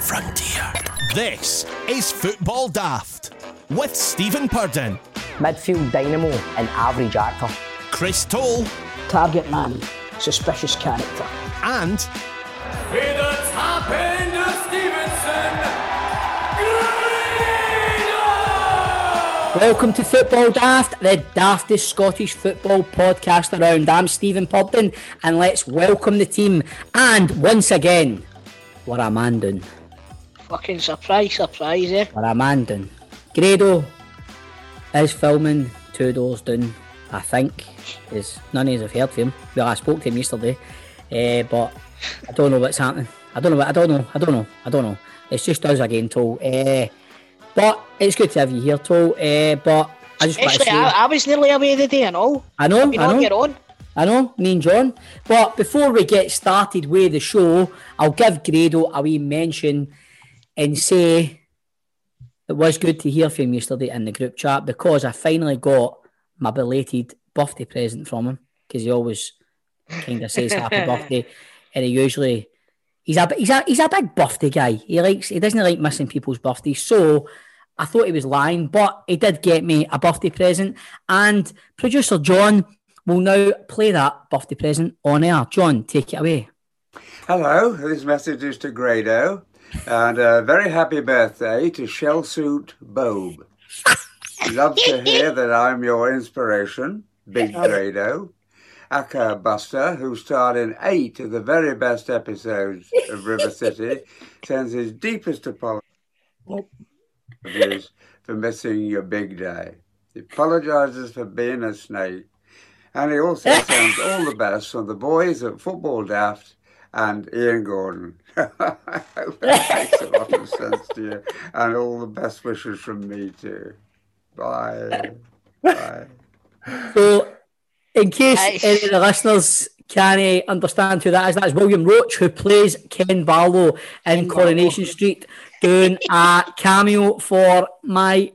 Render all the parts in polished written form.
frontier. This is Football Daft with Stephen Purdon. Midfield dynamo and average actor. Chris Toll. Target man, suspicious character. And... in the top end of Stevenson, Grado! Welcome to Football Daft, the daftest Scottish football podcast around. I'm Stephen Purdon, and let's welcome the team. And once again, we're a man doing. Fucking surprise, eh? We're a man doing. Grado is filming two doors down, I think. None of us have heard from him. Well, I spoke to him yesterday, but... I don't know what's happening. I don't know. It's just us again, Toll. But it's good to have you here, Toll. But I just want to say... I was nearly away the day and all. I know, me and John. But before we get started with the show, I'll give Grado a wee mention and say it was good to hear from him yesterday in the group chat because I finally got my belated birthday present from him because he always kind of says happy birthday. And he usually, he's a big birthday guy. He doesn't like missing people's birthdays. So I thought he was lying, but he did get me a birthday present. And producer John will now play that birthday present on air. John, take it away. Hello, this message is to Grado, and a very happy birthday to Shell Suit Bob. Love to hear that I'm your inspiration, Big Grado. Acker Buster, who starred in 8 of the very best episodes of River City, sends his deepest apologies for missing your big day. He apologises for being a snake. And he also sends all the best from the boys at Football Daft and Ian Gordon. I hope that makes a lot of sense to you. And all the best wishes from me too. Bye. Bye. So... in case any of the listeners can't understand who that is, that's William Roache, who plays Ken Barlow in Coronation Street, doing a cameo for my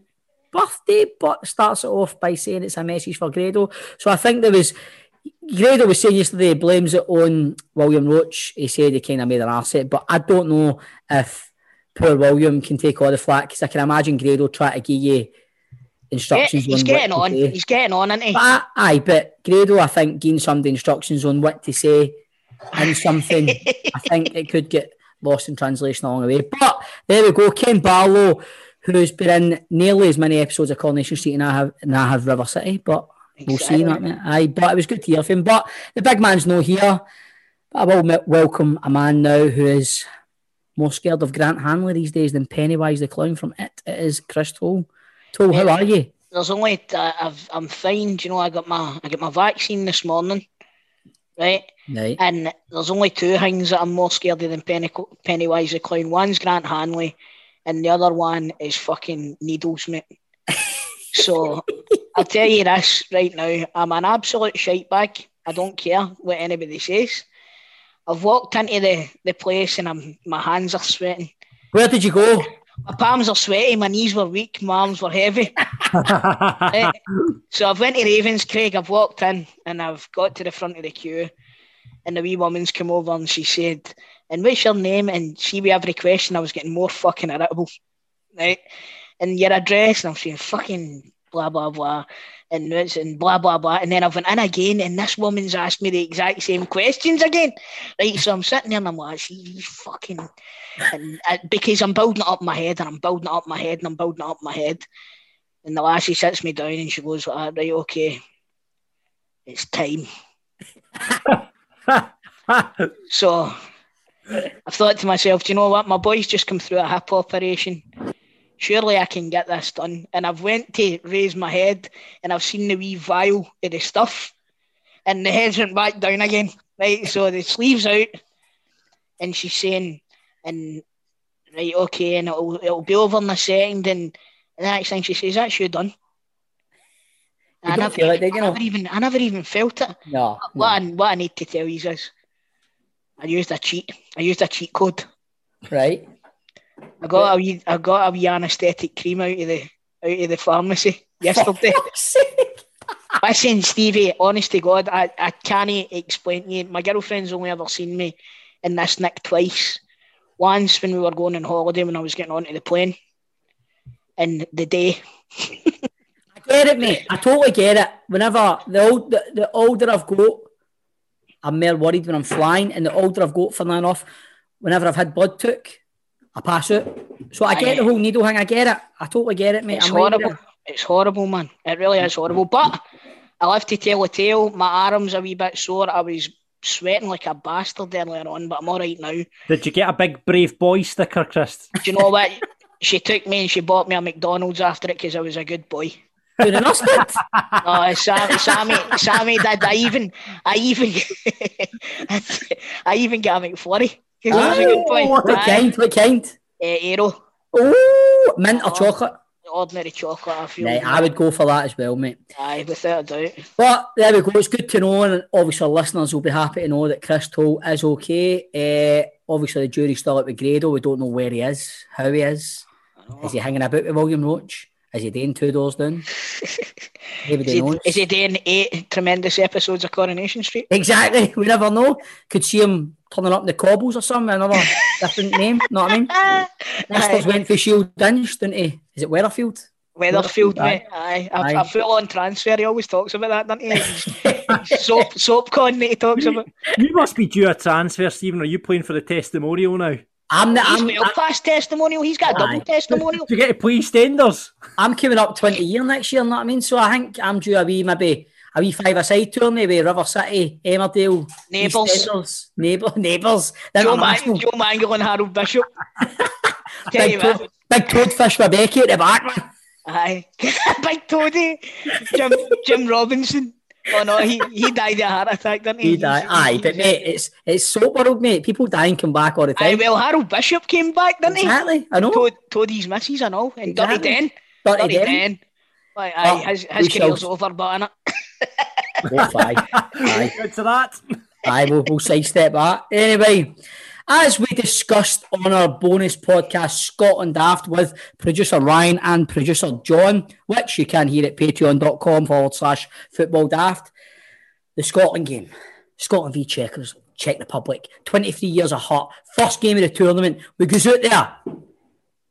birthday, but starts it off by saying it's a message for Grado. So I think there was... Grado was saying yesterday he blames it on William Roache. He said he kind of made an arse of it, but I don't know if poor William can take all the flack, because I can imagine Grado trying to give you instructions. He's getting on, isn't he? But Grado, I think, giving somebody instructions on what to say and something, I think it could get lost in translation along the way. But there we go, Ken Barlow, who's been in nearly as many episodes of Coronation Street and I have River City, but we'll see that, mate. Aye, but it was good to hear from him. But the big man's not here. But I will welcome a man now who is more scared of Grant Hanley these days than Pennywise the Clown from It. It is Chris Toll. Toll, how are you? There's only I'm fine. Do you know, I got my vaccine this morning, right? And there's only two things that I'm more scared of than Pennywise the Clown. One's Grant Hanley, and the other one is fucking needles, mate. So I'll tell you this right now: I'm an absolute shite bag. I don't care what anybody says. I've walked into the place and my hands are sweating. Where did you go? My palms are sweaty, my knees were weak, my arms were heavy. So I've went to Ravens, Craig, I've walked in and I've got to the front of the queue and the wee woman's come over and she said, and what's your name? And she, with every question, I was getting more fucking irritable. Right? And your address, and I'm saying fucking blah, blah, blah, and blah, blah, blah. And then I went in again and this woman's asked me the exact same questions again. Right, so I'm sitting there and I'm like, she's fucking... And because I'm building it up in my head and I'm building it up in my head and I'm building it up in my head. And the lassie sits me down and she goes, right, okay, it's time. So I thought to myself, do you know what? My boy's just come through a hip operation. Surely I can get this done. And I've went to raise my head and I've seen the wee vial of the stuff and the head's went back down again. Right, so the sleeve's out and she's saying, and right, okay, and it'll be over in a second. And the next thing she says, that's you done. I never even felt it. No. What I need to tell you is, I used a cheat. I used a cheat code. Right. I got a wee anaesthetic cream out of the pharmacy yesterday. Listen, Stevie, honest to God, I can't explain to you. My girlfriend's only ever seen me in this nick twice. once when we were going on holiday, when I was getting onto the plane, and the day. I get it, mate. I totally get it. Whenever the older I've got, I'm more worried when I'm flying, and the older I've got, funnily enough, whenever I've had blood took, I pass out. So I get the whole needle thing. I get it. I totally get it, mate. It's horrible. It's horrible, man. It really is horrible. But I love to tell a tale. My arm's a wee bit sore. I was sweating like a bastard earlier on, but I'm all right now. Did you get a big Brave Boy sticker, Chris? Do you know what? She took me and she bought me a McDonald's after it because I was a good boy. You're an Usted? Oh, Sammy did. I even got a McFlurry. Oh, I was a good boy. What kind? Aero. Oh, mint or chocolate? Ordinary chocolate, I feel. Right, I would go for that as well, mate. Aye, without a doubt. But there we go. It's good to know, and obviously our listeners will be happy to know that Chris Toll is okay. Obviously the jury's still out with Grado. We don't know where he is, how he is. Is he hanging about with William Roache? Is he doing two doors down? Is he doing 8 tremendous episodes of Coronation Street? Exactly. We never know. Could see him turning up in the cobbles or something, another different name, know what I mean? Nestors went for Shield Dinge, didn't he? Is it Weatherfield? Weatherfield, mate. Aye. A full-on transfer. He always talks about that, doesn't he? Soapcon that he talks about. You must be due a transfer, Stephen. Are you playing for the testimonial now? He's got a class testimonial. He's got a double testimonial. To get to play EastEnders. I'm coming up 20 years next year, you know what I mean? So I think I'm due a wee five-a-side tour, maybe River City, Emmerdale, Neighbours. Neighbours. Joe Mangle and Harold Bishop. Big toadfish with Becky at the back, man. Aye. Big toady. Jim Robinson. Oh no, he died of a heart attack, didn't he? He died. Aye, but mate, it's soap world, mate. People die and come back all the time. Aye, well, Harold Bishop came back, didn't he? Exactly, I know. Told his missus and all. And exactly. Dirty Den. Aye, his career's over, but innit? Aye. Good to that. Aye, we'll sidestep that. Anyway, as we discussed on our bonus podcast, Scotland Daft, with producer Ryan and producer John, which you can hear at patreon.com/footballdaft, the Scotland game, Scotland v Checkers, Czech Republic, 23 years of hurt, first game of the tournament. We goes out there.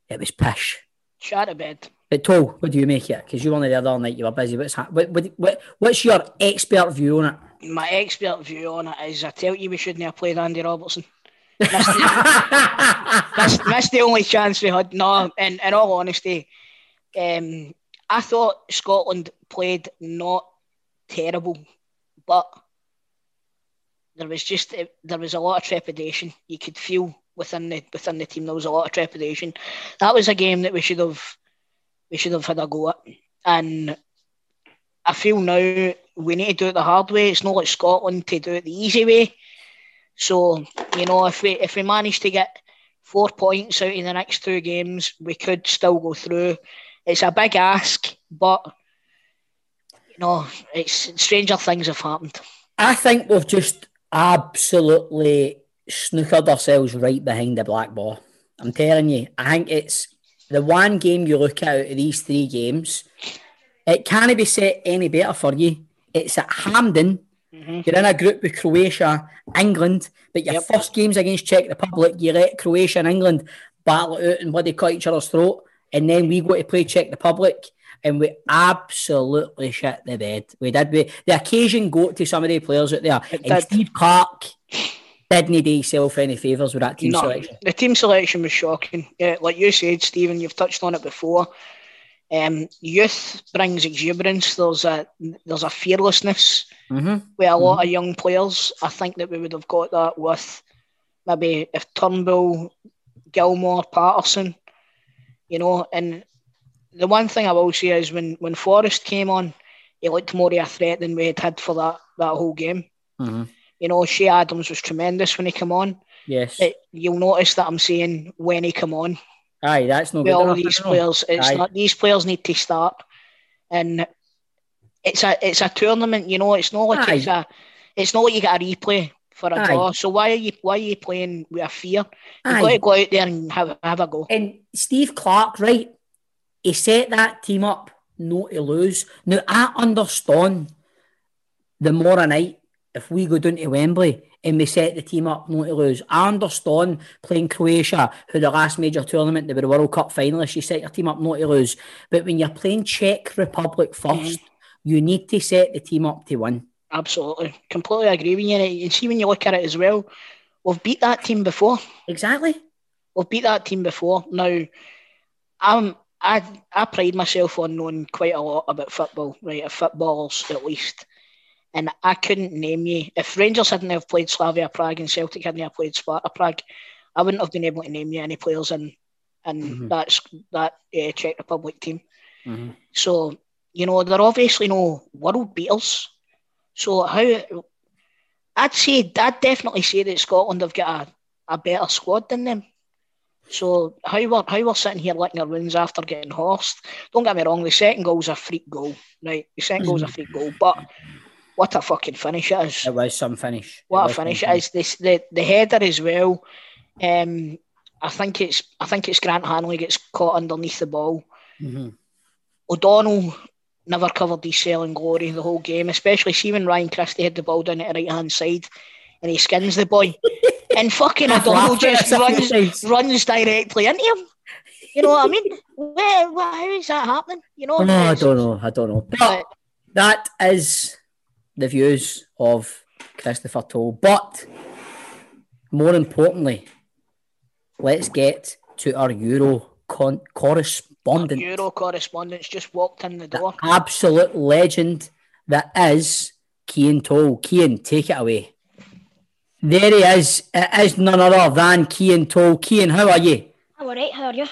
It was pish. Shut a bit. But Toll, what do you make it? Because you were on the other night, you were busy. What's your expert view on it? My expert view on it is, I tell you, we shouldn't have played Andy Robertson. That's the only chance we had. No, in all honesty, I thought Scotland played not terrible, but there was a lot of trepidation. You could feel within the team there was a lot of trepidation. That was a game that we should have had a go at, and I feel now we need to do it the hard way. It's not like Scotland to do it the easy way. So, you know, if we manage to get 4 points out in the next 2 games, we could still go through. It's a big ask, but, you know, it's stranger things have happened. I think we've just absolutely snookered ourselves right behind the black ball. I'm telling you, I think it's the one game you look at out of these 3 games, it can't be said any better for you. It's at Hampden. Mm-hmm. You're in a group with Croatia, England, but your first game's against Czech Republic. You let Croatia and England battle it out and bloody cut each other's throat, and then we go to play Czech Republic, and we absolutely shit the bed. We did. The occasion got to some of the players out there, and Steve Clarke didn't do himself any favours with that team selection. The team selection was shocking. Like you said, Stephen, you've touched on it before. Youth brings exuberance. There's a fearlessness with a lot of young players. I think that we would have got that with maybe if Turnbull, Gilmour, Patterson, you know. And the one thing I will say is when Forrest came on, he looked more of a threat than we had for that whole game. Mm-hmm. You know, Ché Adams was tremendous when he came on. Yes. But you'll notice that I'm saying when he came on. Aye, that's no good. All these players, these players need to start, and it's a tournament. You know, it's not like it's not like you got a replay for a draw. So why are you playing with a fear? You've got to go out there and have a go. And Steve Clarke, right? He set that team up not to lose. Now I understand the more a night if we go down to Wembley and we set the team up not to lose. I understand playing Croatia, who the last major tournament, they were World Cup finalists, you set your team up not to lose. But when you're playing Czech Republic first, you need to set the team up to win. Absolutely. Completely agree with you. And see, when you look at it as well, we've beat that team before. Exactly. We've beat that team before. Now, I pride myself on knowing quite a lot about football, right? Footballers, at least. And I couldn't name you. If Rangers hadn't have played Slavia Prague and Celtic hadn't have played Sparta Prague, I wouldn't have been able to name you any players in that Czech Republic team. Mm-hmm. So, you know, they're obviously no world beaters. So how... I'd definitely say that Scotland have got a better squad than them. So how we're sitting here licking our wounds after getting horsed. Don't get me wrong, the second goal's a freak goal, right? But what a fucking finish it is. It was some finish. What a finish it is. This the header as well. I think it's Grant Hanley gets caught underneath the ball. Mm-hmm. O'Donnell never covered his cell in glory the whole game, especially see when Ryan Christie had the ball down at the right hand side and he skins the boy. And fucking O'Donnell just runs directly into him. You know what I mean? Where how is that happening? You know? No, I don't know. But that is the views of Christopher Toll. But more importantly, let's get to our Euro correspondent. Our Euro correspondent's just walked in the door. The absolute legend that is Kian Toll. Kian, take it away. There he is. It is none other than Kian Toll. Kian, how are you? I'm all right. How are you?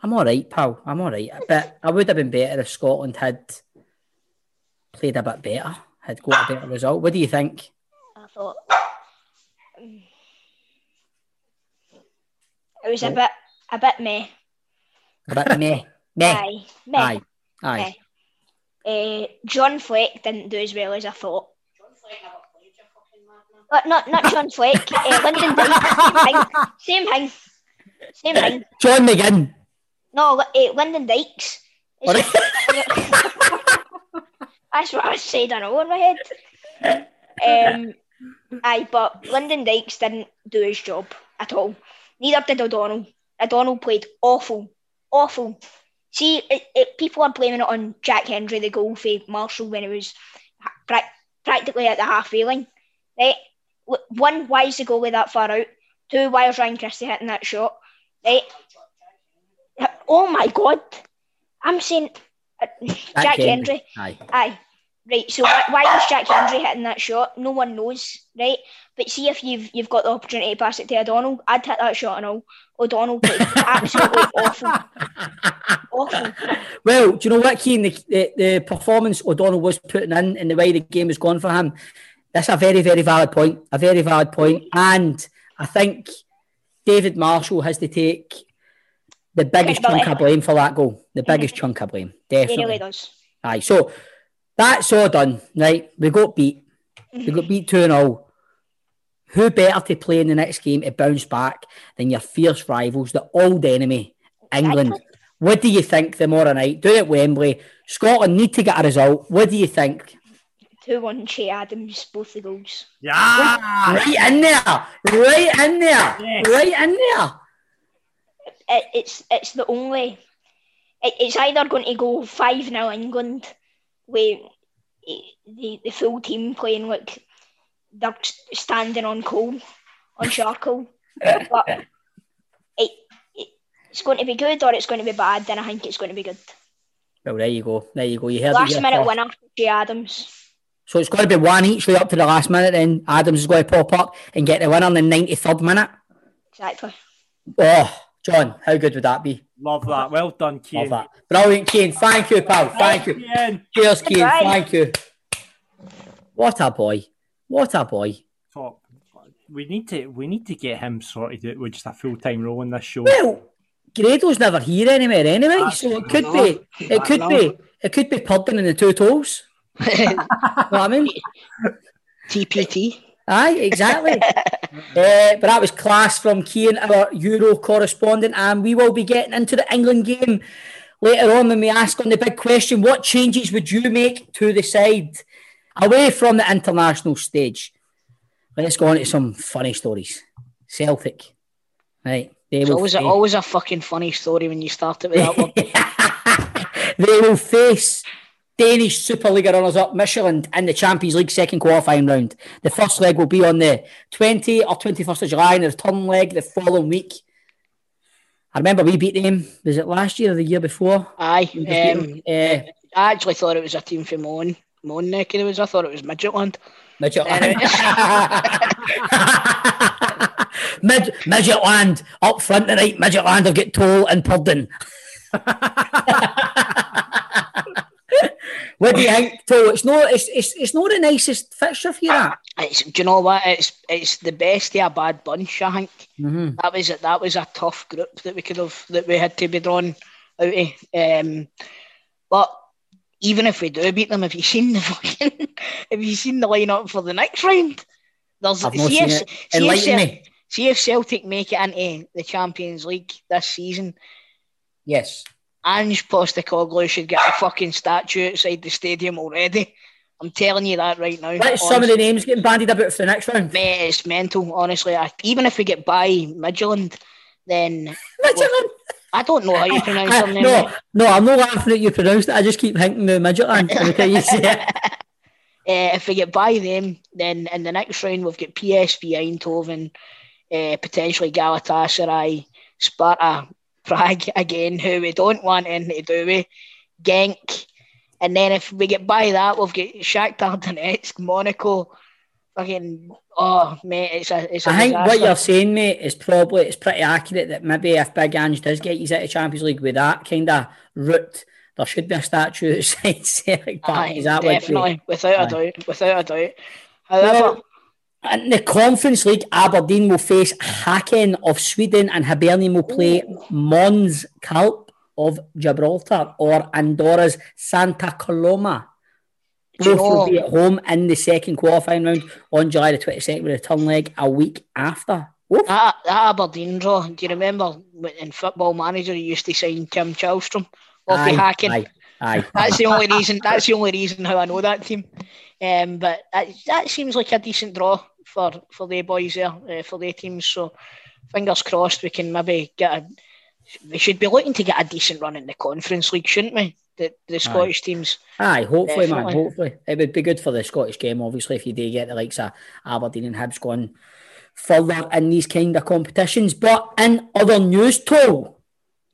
I'm all right, pal. I'm all right. But I would have been better if Scotland had played a bit better, had got a better result. What do you think? I thought it was a bit meh. A bit meh. Meh. Aye. John Fleck didn't do as well as I thought. John Fleck never played, you fucking madman. But not John Fleck. Lyndon Dykes. Same thing. John McGinn. No, Lyndon Dykes. That's what I said, I know, in my head. But Lyndon Dykes didn't do his job at all. Neither did O'Donnell. O'Donnell played awful. See, people are blaming it on Jack Hendry, the goal for Marshall, when it was practically at the halfway line. Right? One, why is the goalie that far out? Two, why is Ryan Christie hitting that shot? Right? Oh, my God. I'm saying... Jack Hendry. Aye. Right, so why was Jack Hendry hitting that shot? No one knows, right? But see, if you've got the opportunity to pass it to O'Donnell, I'd hit that shot and all. O'Donnell played absolutely awful. Well, do you know what, Keane? The performance O'Donnell was putting in and the way the game has gone for him, that's a very, very valid point. A very valid point. And I think David Marshall has to take... the biggest chunk of blame for that goal. The biggest chunk of blame, definitely. It really does. Aye, so that's all done, right? We got beat. We got beat 2-0. Who better to play in the next game to bounce back than your fierce rivals, the old enemy, England? What do you think tomorrow night? Do it at Wembley. Scotland need to get a result. What do you think? 2-1 Ché Adams, both the goals. Yeah! Right in there. It's the only... It's either going to go 5-0 England with the full team playing like they're standing on charcoal. But it's going to be good or it's going to be bad, then I think it's going to be good. Well, there you go. You heard last-minute winner, Ché Adams. So it's going to be one each way up to the last minute, then Adams is going to pop up and get the winner in the 93rd minute. Exactly. Oh... John, how good would that be? Love that. Well done, Kian. Love that. Brilliant, Kian. Thank you, pal. Thank you. Kian. Cheers, Kian. Goodbye. Thank you. What a boy. Top. We need to get him sorted out with just a full-time role in this show. Well, Grado's never here anywhere anyway, so it could be Purdon and the two toes. You know what I mean? TPT. Aye, exactly. But that was class from Kian, our Euro correspondent, and we will be getting into the England game later on when we ask on the big question, what changes would you make to the side away from the international stage? Let's go on to some funny stories. Celtic. Right. It's always a fucking funny story when you start it with that one. They will face Danish Super League runners-up Midtjylland in the Champions League second qualifying round. The first leg will be on the 20th or 21st of July and the return leg the following week. I remember we beat them, was it last year or the year before? Aye. I actually thought it was a team from Mon Neck. I thought it was Midtjylland. Midtjylland up front tonight. Midtjylland have got Toll and Purdon. What do you think, Toll? It's not the nicest fixture for you. Do you know what? It's the best of a bad bunch. I think that was it. That was a tough group that we had to be drawn out of. But even if we do beat them, have you seen the lineup for the next round? See if Celtic make it into the Champions League this season. Yes. Ange Postecoglou should get a fucking statue outside the stadium already. I'm telling you that right now. What is some of the names getting bandied about for the next round? Mate, it's mental, honestly. Even if we get by Midtjylland, then... Midtjylland? I don't know how you pronounce their name. No, I'm not laughing at you pronounced it. I just keep thinking the Midtjylland every time you say it. If we get by them, then in the next round we've got PSV Eindhoven, potentially Galatasaray, Sparta Prague again, who we don't want anything to do with, Genk, and then if we get by that, we've got Shakhtar Donetsk, Monaco. Fucking oh mate, it's a I disaster. Think what you're saying, mate, is probably it's pretty accurate that maybe if Big Ange does get you out of Champions League with that kind of route, there should be a statue outside Celtic Park. Is that definitely, without a doubt. However, in the Conference League, Aberdeen will face Häcken of Sweden and Hibernian will play Mons Calp of Gibraltar or Andorra's Santa Coloma. Both will be at home in the second qualifying round on July the 22nd with a return leg a week after. That Aberdeen draw, do you remember in Football Manager he used to sign Kim Chalstrom? Aye. That's the only reason how I know that team. But that seems like a decent draw for their boys there, for their teams. So fingers crossed, we can maybe we should be looking to get a decent run in the Conference League, shouldn't we? The Scottish teams. Aye, hopefully, definitely. Man. Hopefully, it would be good for the Scottish game. Obviously, if you do get the likes of Aberdeen and Hibs going further in these kind of competitions. But in other news, Toll.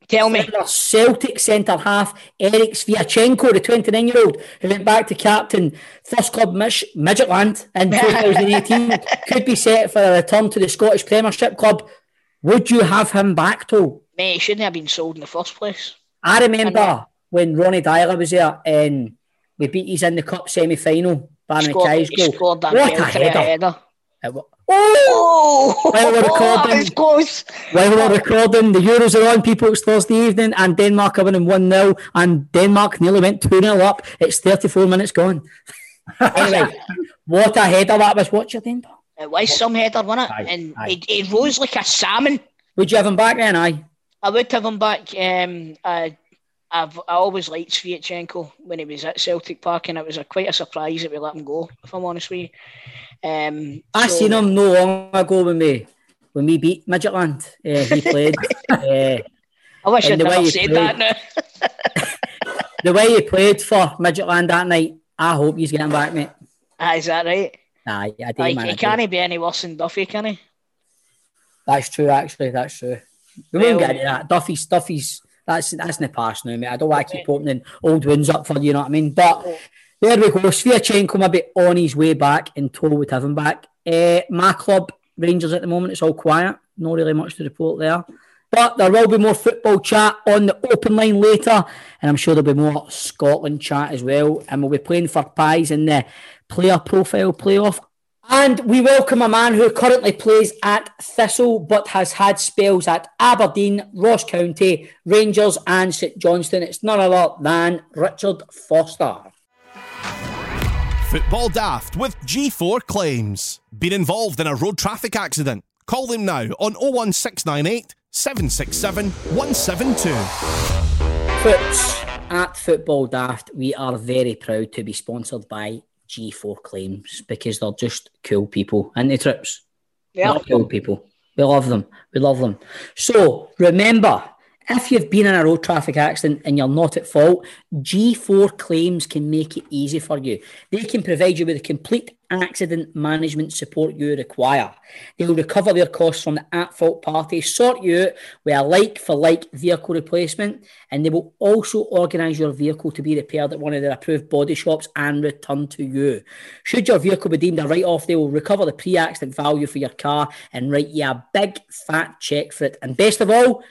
Tell me. Celtic centre-half Erik Sviatchenko, the 29-year-old, who went back to captain first club Midtjylland in 2018, could be set for a return to the Scottish Premiership club. Would you have him back, Toll? Mate, he shouldn't have been sold in the first place. I remember when Ronnie Dyler was there and we beat his in the Cup semi-final. He scored that header. While we're recording, the Euros are on, people. It's Thursday evening, and Denmark are winning 1-0, and Denmark nearly went 2-0 up. It's 34 minutes gone. Anyway, what a header that was. What's your name? It was some header, wasn't it? Aye. It rose like a salmon. Would you have him back then? Aye. I would have him back. I always liked Sviatchenko when he was at Celtic Park, and it was quite a surprise that we let him go, if I'm honest with you. I seen him no long ago when we beat Midtjylland. He played. I wish I'd never said that now. The way he played for Midtjylland that night, I hope he's getting back, mate. Is that right? Aye, I do, man. He can't be any worse than Duffy, can he? That's true, actually. That's true. We won't get into that. Duffy's... That's in the past now, mate. I don't want to keep opening old wounds up for you know what I mean? But there we go. Sviatchenko maybe on his way back and Toll would have him back. My club, Rangers at the moment, it's all quiet. Not really much to report there. But there will be more football chat on the open line later. And I'm sure there'll be more Scotland chat as well. And we'll be playing for pies in the player profile playoff. And we welcome a man who currently plays at Thistle but has had spells at Aberdeen, Ross County, Rangers and St Johnstone. It's none other than Richard Foster. Football Daft with G4 Claims. Been involved in a road traffic accident? Call them now on 01698 767 172. Foots at Football Daft. We are very proud to be sponsored by G4 claims because they're just cool people, aren't they, Trips? Yeah. They're cool people. We love them. We love them. So remember, if you've been in a road traffic accident and you're not at fault, G4 claims can make it easy for you. They can provide you with the complete accident management support you require. They'll recover their costs from the at-fault party, sort you out with a like-for-like vehicle replacement, and they will also organise your vehicle to be repaired at one of their approved body shops and returned to you. Should your vehicle be deemed a write-off, they will recover the pre-accident value for your car and write you a big, fat cheque for it. And best of all,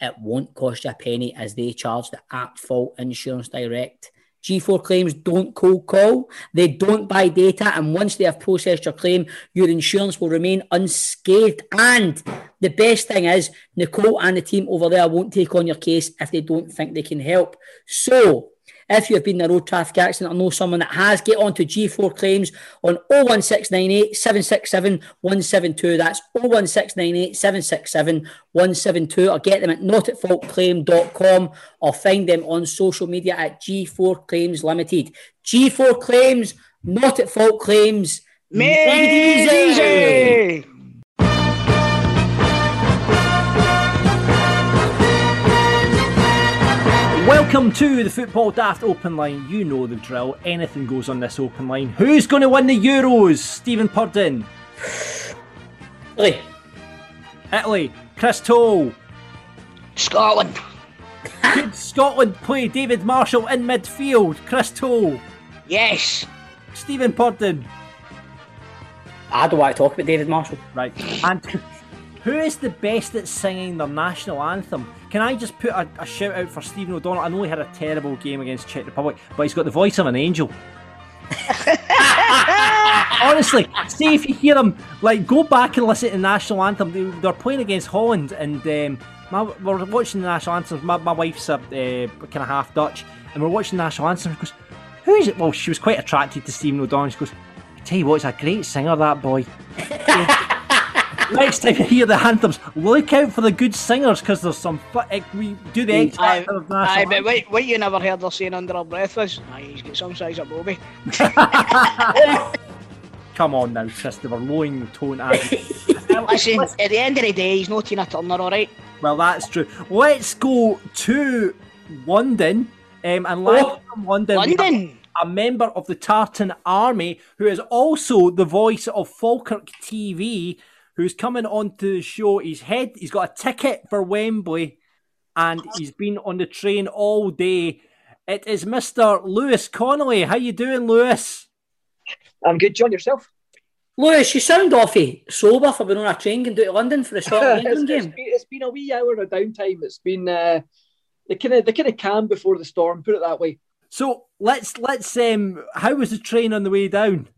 it won't cost you a penny as they charge the at-fault insurance direct. G4 claims don't cold call. They don't buy data. And once they have processed your claim, your insurance will remain unscathed. And the best thing is, Nicole and the team over there won't take on your case if they don't think they can help. So if you have been in a road traffic accident or know someone that has, get on to G4 Claims on 01698 767 172. That's 01698 767 172. Or get them at notatfaultclaim.com or find them on social media at G4 Claims Limited. G4 Claims, Not At Fault Claims. Made easy! Welcome to the Football Daft Open Line. You know the drill. Anything goes on this open line. Who's going to win the Euros? Stephen Purdon. Italy. Italy. Chris Toll. Scotland. Could Scotland play David Marshall in midfield? Chris Toll. Yes. Stephen Purdon. I don't want to talk about David Marshall. Right. And who is the best at singing the national anthem? Can I just put a shout out for Stephen O'Donnell? I know he had a terrible game against Czech Republic, but he's got the voice of an angel. Honestly, see if you hear him, like, go back and listen to the national anthem. They're playing against Holland, and we're watching the national anthem. My wife's kind of half Dutch, and we're watching the national anthem. She goes, "Who is it?" Well, she was quite attracted to Stephen O'Donnell. She goes, "I tell you what, he's a great singer, that boy." Next time you hear the anthems, look out for the good singers, because there's some. We do the X Factor of national. Aye, but what you never heard her saying under her breath was, "Aye, he's got some size of Bobby." Come on now, Christopher, lowering the tone. Listen, at the end of the day, he's no Tina Turner, all right? Well, that's true. Let's go to London, and from London. A member of the Tartan Army who is also the voice of Falkirk TV, who's coming onto the show. He's got a ticket for Wembley, and he's been on the train all day. It is Mr. Lewis Connolly. How you doing, Lewis? I'm good, John. Yourself? Lewis, you sound awfully sober for being on a train and doing London for a Scotland England game. It's been a wee hour of downtime. It's been the kind of calm before the storm, put it that way. So let's how was the train on the way down?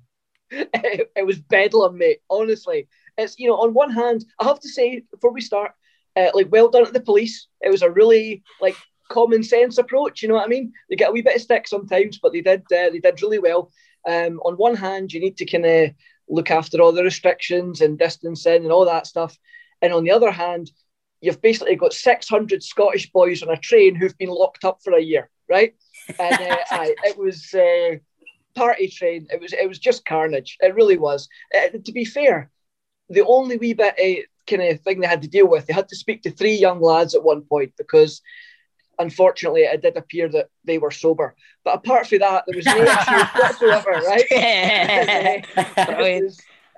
It was bedlam, mate. Honestly. It's, on one hand, I have to say, before we start, well done at the police. It was a really, common sense approach, you know what I mean? They get a wee bit of stick sometimes, but they did really well. On one hand, you need to kind of look after all the restrictions and distancing and all that stuff. And on the other hand, you've basically got 600 Scottish boys on a train who've been locked up for a year, right? And it was party train. It was just carnage. It really was. To be fair, the only wee bit kind of thing they had to deal with, they had to speak to three young lads at one point because, unfortunately, it did appear that they were sober. But apart from that, there was no issues whatsoever, right?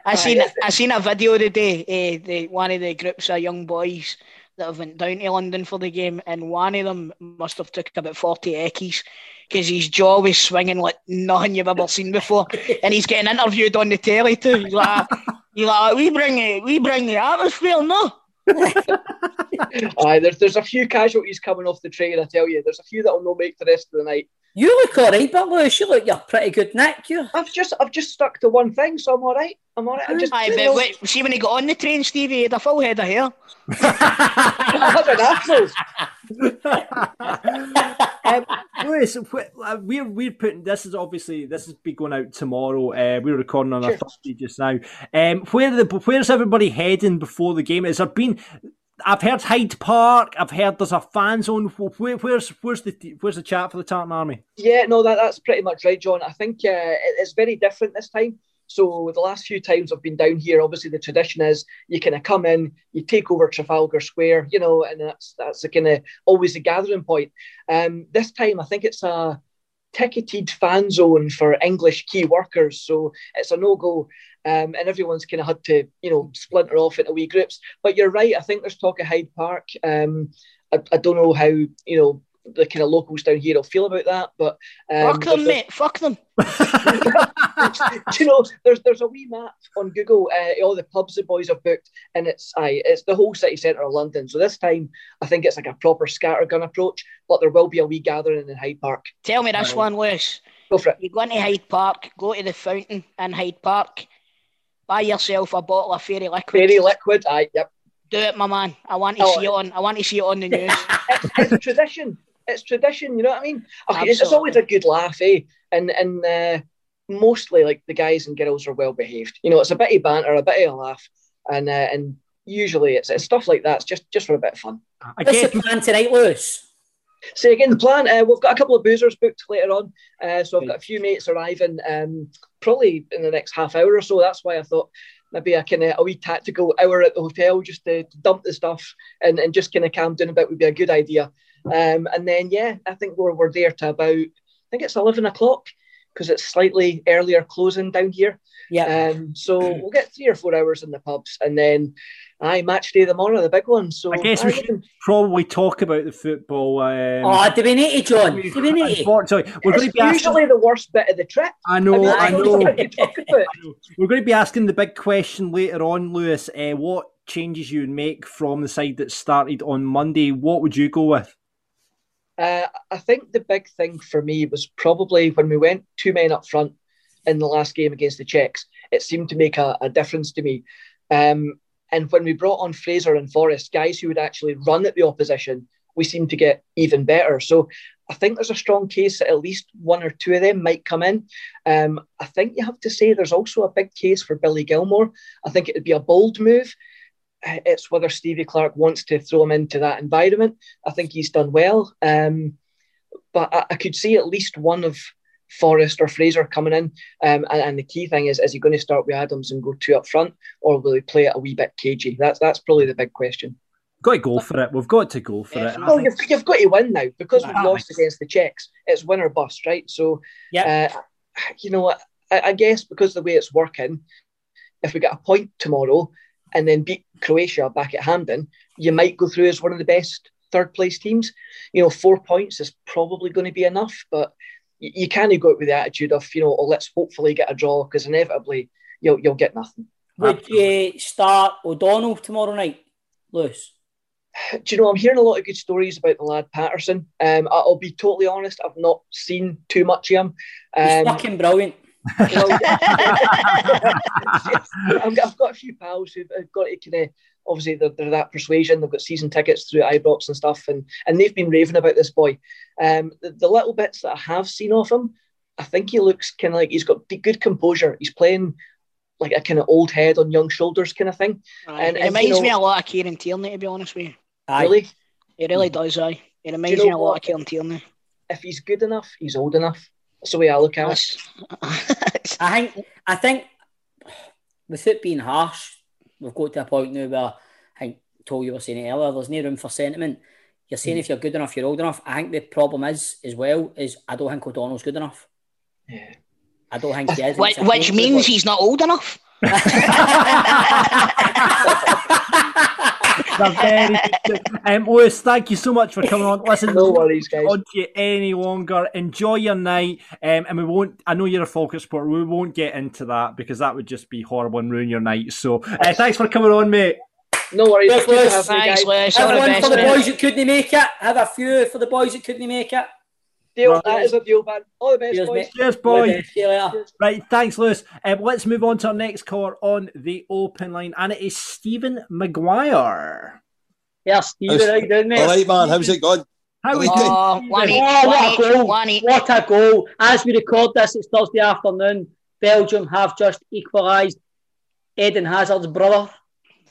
I seen a video today. One of the groups of young boys that went down to London for the game, and one of them must have took about 40 eckies because his jaw was swinging like nothing you've ever seen before, and he's getting interviewed on the telly too. He's like, we bring the atmosphere, no? There's a few casualties coming off the train, I tell you. There's a few that'll not make the rest of the night. You look all right, but Lewis, you look you're pretty good, Nick. You. I've just stuck to one thing, so I'm all right. See, when he got on the train, Stevie, he had a full head of hair. Lewis, we're putting this has been going out tomorrow. We're recording on a Thursday just now. Where's everybody heading before the game? Has there been I've heard Hyde Park. I've heard there's a fan zone. Where's the chat for the Tartan Army? Yeah, no, that's pretty much right, John. I think it's very different this time. So the last few times I've been down here, obviously the tradition is you kind of come in, you take over Trafalgar Square, you know, and that's the kind of always the gathering point. This time I think it's a ticketed fan zone for English key workers, so it's a no-go. And everyone's kind of had to, you know, splinter off into wee groups. But you're right, I think there's talk of Hyde Park. I don't know how, you know, the kind of locals down here will feel about that. But fuck them, mate, fuck them. You know, there's a wee map on Google, all the pubs the boys have booked, and it's the whole city centre of London. So this time, I think it's like a proper scattergun approach, but there will be a wee gathering in Hyde Park. Tell me this one, Lewis. Go for it. You go into Hyde Park, go to the fountain in Hyde Park, buy yourself a bottle of fairy liquid. Fairy liquid, aye, yep. Do it, my man. I want to see it on the news. It's tradition. It's tradition. You know what I mean? Okay, it's always a good laugh, eh? And mostly like the guys and girls are well behaved. You know, it's a bit of banter, a bit of a laugh, and usually it's stuff like that. It's just for a bit of fun. What's the plan tonight, Lewis? So again, the plan. We've got a couple of boozers booked later on, so I've got a few mates arriving probably in the next half hour or so. That's why I thought maybe a kind of a wee tactical hour at the hotel just to dump the stuff and just kind of calm down a bit would be a good idea. And then I think we're there to about, I think it's 11 o'clock, because it's slightly earlier closing down here. Yeah. So we'll get 3 or 4 hours in the pubs, and then match day of the morning, the big one. So I guess we should probably talk about the football. Do we need to, John? Do we need to? Unfortunately, it's usually the worst bit of the trip. I know. We're going to be asking the big question later on, Lewis. What changes you would make from the side that started on Monday? What would you go with? I think the big thing for me was probably when we went 2 men up front in the last game against the Czechs. It seemed to make a difference to me. And when we brought on Fraser and Forrest, guys who would actually run at the opposition, we seemed to get even better. So I think there's a strong case that at least 1 or 2 of them might come in. I think you have to say there's also a big case for Billy Gilmour. I think it would be a bold move. It's whether Stevie Clarke wants to throw him into that environment. I think he's done well. But I could see at least one of Forrest or Fraser coming in. And the key thing is he going to start with Adams and go 2 up front, or will he play it a wee bit cagey? That's probably the big question. Got to go for it. We've got to go for it. Well, you've got to win now, because we've lost against the Czechs. It's win or bust, right? So, you know, I guess because the way it's working, if we get a point tomorrow and then beat Croatia back at Hampden, you might go through as one of the best third-place teams. You know, 4 points is probably going to be enough, but you can't go out with the attitude of, you know, oh, let's hopefully get a draw, because inevitably you'll get nothing. Would you start O'Donnell tomorrow night, Lewis? Do you know, I'm hearing a lot of good stories about the lad Patterson. I'll be totally honest, I've not seen too much of him. He's fucking brilliant. I've got a few pals who've got to kind of, obviously they're that persuasion, they've got season tickets through Ibrox and stuff, and they've been raving about this boy. The little bits that I have seen of him, I think he looks kind of like he's got good composure. He's playing like a kind of old head on young shoulders kind of thing. It reminds me a lot of Kieran Tierney, to be honest with you. Really? It really does, aye. It reminds me a lot of Kieran Tierney. If he's good enough, he's old enough. That's the way I look at it. I think with it being harsh, we've got to a point now where, I think, Toll, you were saying it earlier, there's no room for sentiment. You're saying if you're good enough, you're old enough. I think the problem is, as well, is I don't think O'Donnell's good enough. Yeah. I don't think he is. Which means he's not old enough. Lewis, thank you so much for coming on. Listen, no worries, guys. On to you any longer. Enjoy your night, and we won't. I know you're a Falkirk supporter. We won't get into that because that would just be horrible and ruin your night. So, thanks for coming on, mate. No worries. Lewis. Thanks, Lewis. Have one for the boys that couldn't make it. Have a few for the boys that couldn't make it. Deal. That is a deal, man. All the best, cheers, boys. Cheers, boys. Cheers. Right, thanks, Lewis. Let's move on to our next caller on the open line, and it is Stephen Maguire. Yeah, Stephen, how you doing, mate? All right, man. How's it going? How are you doing? What a goal! As we record this, it's Thursday afternoon. Belgium have just equalised. Eden Hazard's brother.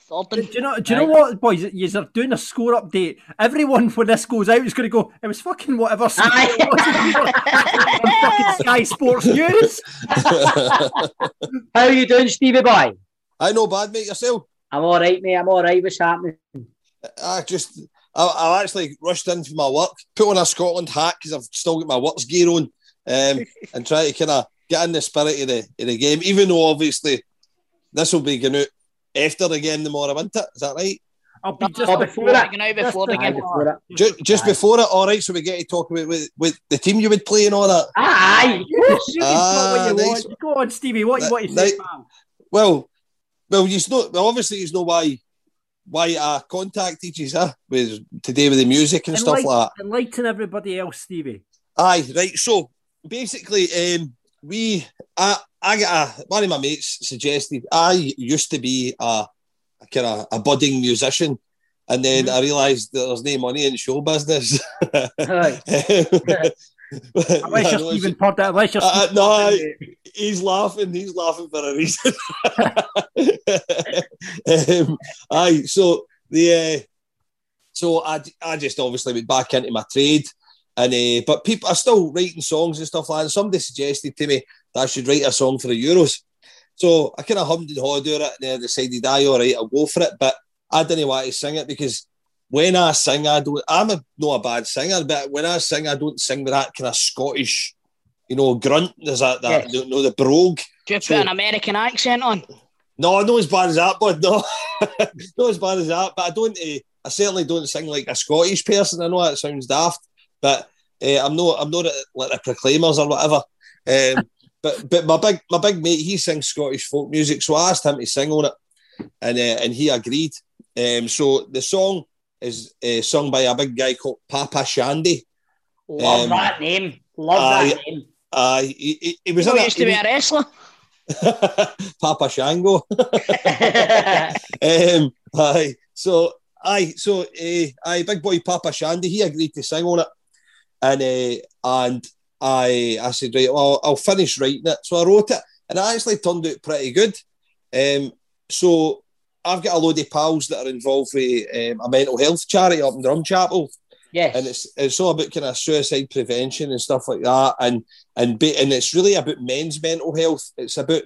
Thornton. Do you know what, boys? You're doing a score update. Everyone, when this goes out, is going to go, it was fucking whatever score it was on fucking Sky Sports News. How are you doing, Stevie boy? I know bad, mate. Yourself? I'm all right, mate. I'm all right. What's happening? I actually rushed in from my work, put on a Scotland hat because I've still got my work's gear on, and try to kind of get in the spirit of the game, even though obviously this will be going out after the game tomorrow, won't it? Is that right? I'll be just before it, all right, so we get to talk about with the team you would play and all that. Aye! Nice. Go on, Stevie, what you say, pal? Well, you know, obviously you know why I contacted you with today with the music and stuff like that. Enlighten everybody else, Stevie. Aye, right, so basically... one of my mates suggested I used to be a kind of a budding musician, and then I realised that there's no money in show business. Right. Unless you're Stephen Purdon, he's laughing for a reason. So I just obviously went back into my trade. And but people are still writing songs and stuff like that. Somebody suggested to me that I should write a song for the Euros. So I kind of hummed and hawed over it, and I decided, all right, I'll go for it. But I didn't want to sing it because when I sing, I'm not a bad singer, but when I sing, I don't sing with that kind of Scottish, grunt. There's that yes. The brogue. Do you put an American accent on? No, not as bad as that, bud. No, not as bad as that. But I certainly don't sing like a Scottish person. I know that sounds daft. But I'm not like the Proclaimers or whatever. But my big mate, he sings Scottish folk music, so I asked him to sing on it, and he agreed. So the song is sung by a big guy called Papa Shandy. Love that name. Love that name. He was. He used to be a wrestler. Papa Shango. Big boy Papa Shandy. He agreed to sing on it. And I said, right, well, I'll finish writing it. So I wrote it, and it actually turned out pretty good. So I've got a load of pals that are involved with a mental health charity up in Drumchapel. Yes. And it's all about kind of suicide prevention and stuff like that. And it's really about men's mental health. It's about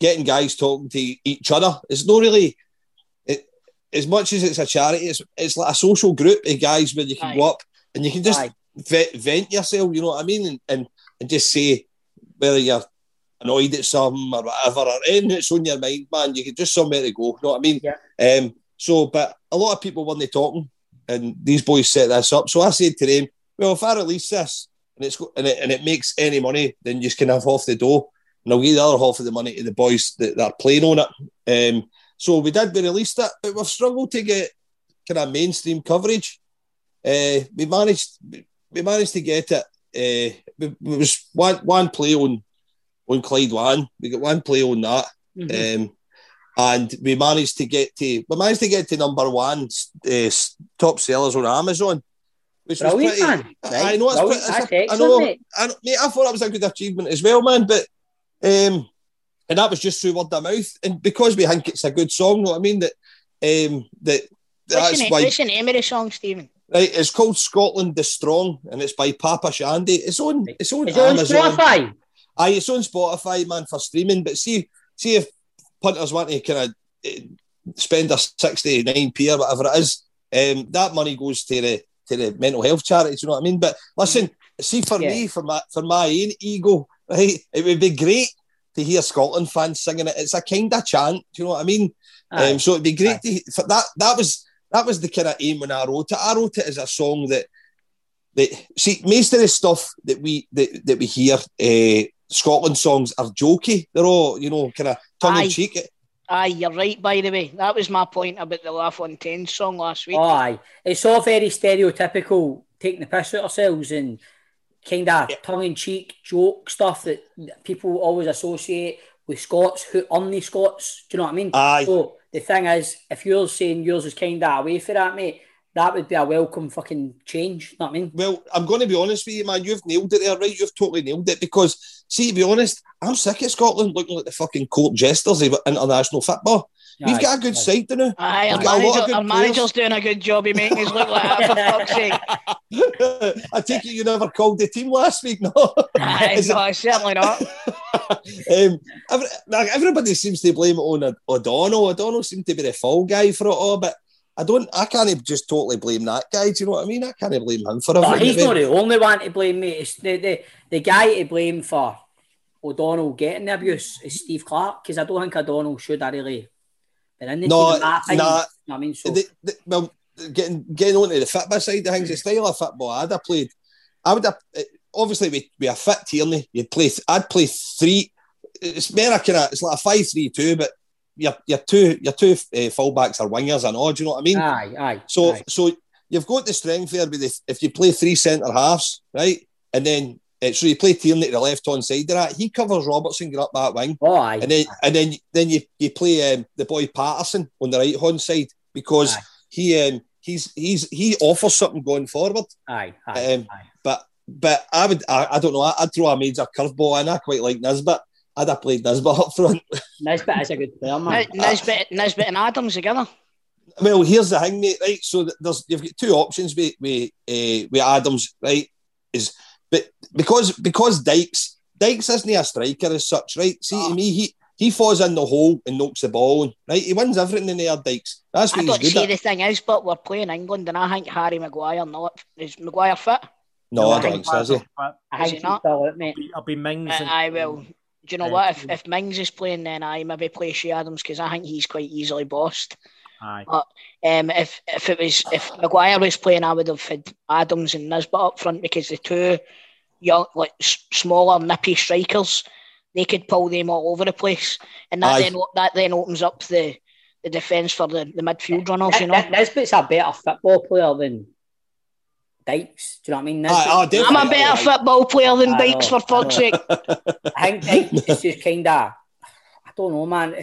getting guys talking to each other. It's not really... as much as it's a charity, it's like a social group of guys where you can go up and you can just... vent yourself, you know what I mean, and just say whether you're annoyed at something or whatever, or anything that's on your mind, man. You can just somewhere to go, you know what I mean? Yeah. But a lot of people weren't talking, and these boys set this up. So I said to them, well, if I release this and it makes any money, then you just can have half the dough, and I'll give the other half of the money to the boys that are playing on it. So we released it, but we've struggled to get kind of mainstream coverage. We managed to get it. It was one play on Clyde One. We got one play on that, and we managed to get to number one top sellers on Amazon. Which was pretty. I know mate, I thought that was a good achievement as well, man. But and that was just through word of mouth, and because we think it's a good song. You know what I mean? What's the name of the song, Stephen? Right, it's called Scotland the Strong, and it's by Papa Shandy. It's on Amazon. On Spotify? Aye, it's on Spotify, man, for streaming. But see if punters want to kind of spend their 69p or whatever it is, that money goes to the mental health charities. You know what I mean? But listen, me, for my own ego, right, it would be great to hear Scotland fans singing it. It's a kind of chant. Do you know what I mean? So it'd be great to for that. That was the kind of aim when I wrote it. I wrote it as a song that most of the stuff that we hear, Scotland songs are jokey. They're all, kind of tongue in cheek. Aye, you're right, by the way. That was my point about the La Fontaine song last week. Oh, aye. It's all very stereotypical, taking the piss out ourselves and kind of tongue in cheek joke stuff that people always associate with Scots who aren't the Scots. Do you know what I mean? Aye. So, the thing is, if you're saying yours is kind of away for that, mate, that would be a welcome fucking change, you know what I mean? Well, I'm going to be honest with you, man, you've nailed it there, right? You've totally nailed it, because, see, to be honest, I'm sick of Scotland looking like the fucking court jesters of international football. We've got a good side to now. Aye, our manager's doing a good job of making us look like that, for fuck's sake. I take it you never called the team last week, no? Aye, no, certainly not. Everybody seems to blame it on O'Donnell. O'Donnell seemed to be the fall guy for it all, but I can't just totally blame that guy, do you know what I mean? I can't blame him for everything. He's not the only one to blame, mate. It's the guy to blame for O'Donnell getting the abuse is Steve Clarke, because I don't think O'Donnell should have really been in the team at that time. I mean, so getting onto the football side of things, the style of football I'd have played, I would have, obviously with a fit Tierney, I'd play three, it's like a 5-3-2, but your two fullbacks are wingers and all, do you know what I mean? Aye. So you've got the strength there with if you play three centre halves, right? And then so you play Tierney to the left hand side of that. He covers Robertson going up that wing. Oh, aye. And then you play the boy Patterson on the right hand side, because he offers something going forward. Aye. But I don't know. I'd throw a major curveball in. I quite like Nisbet. I'd have played Nisbet up front. Nisbet is a good player, man. Nisbet and Adams together. Well, here's the thing, mate. Right, so you've got two options with Adams, right? Is but because Dykes isn't a striker as such, right? See, to me, he falls in the hole and knocks the ball in, right? He wins everything in the air, Dykes. That's what he's good at. I don't see the thing is, but we're playing England, and I think Harry Maguire is Maguire fit? No, I don't think so. Is he not? I'll be Mings. I will. Do you know what? If Mings is playing, then I maybe play Ché Adams, because I think he's quite easily bossed. Aye. But if Maguire was playing, I would have had Adams and Nisbet up front, because the two young, like smaller, nippy strikers, they could pull them all over the place, and that then opens up the defence for the midfield runners. You know, Nisbet's a better football player than Dykes, do you know what I mean? I'm a better football player than Dykes, for fuck's sake. I think Dykes is just kind of, I don't know, man.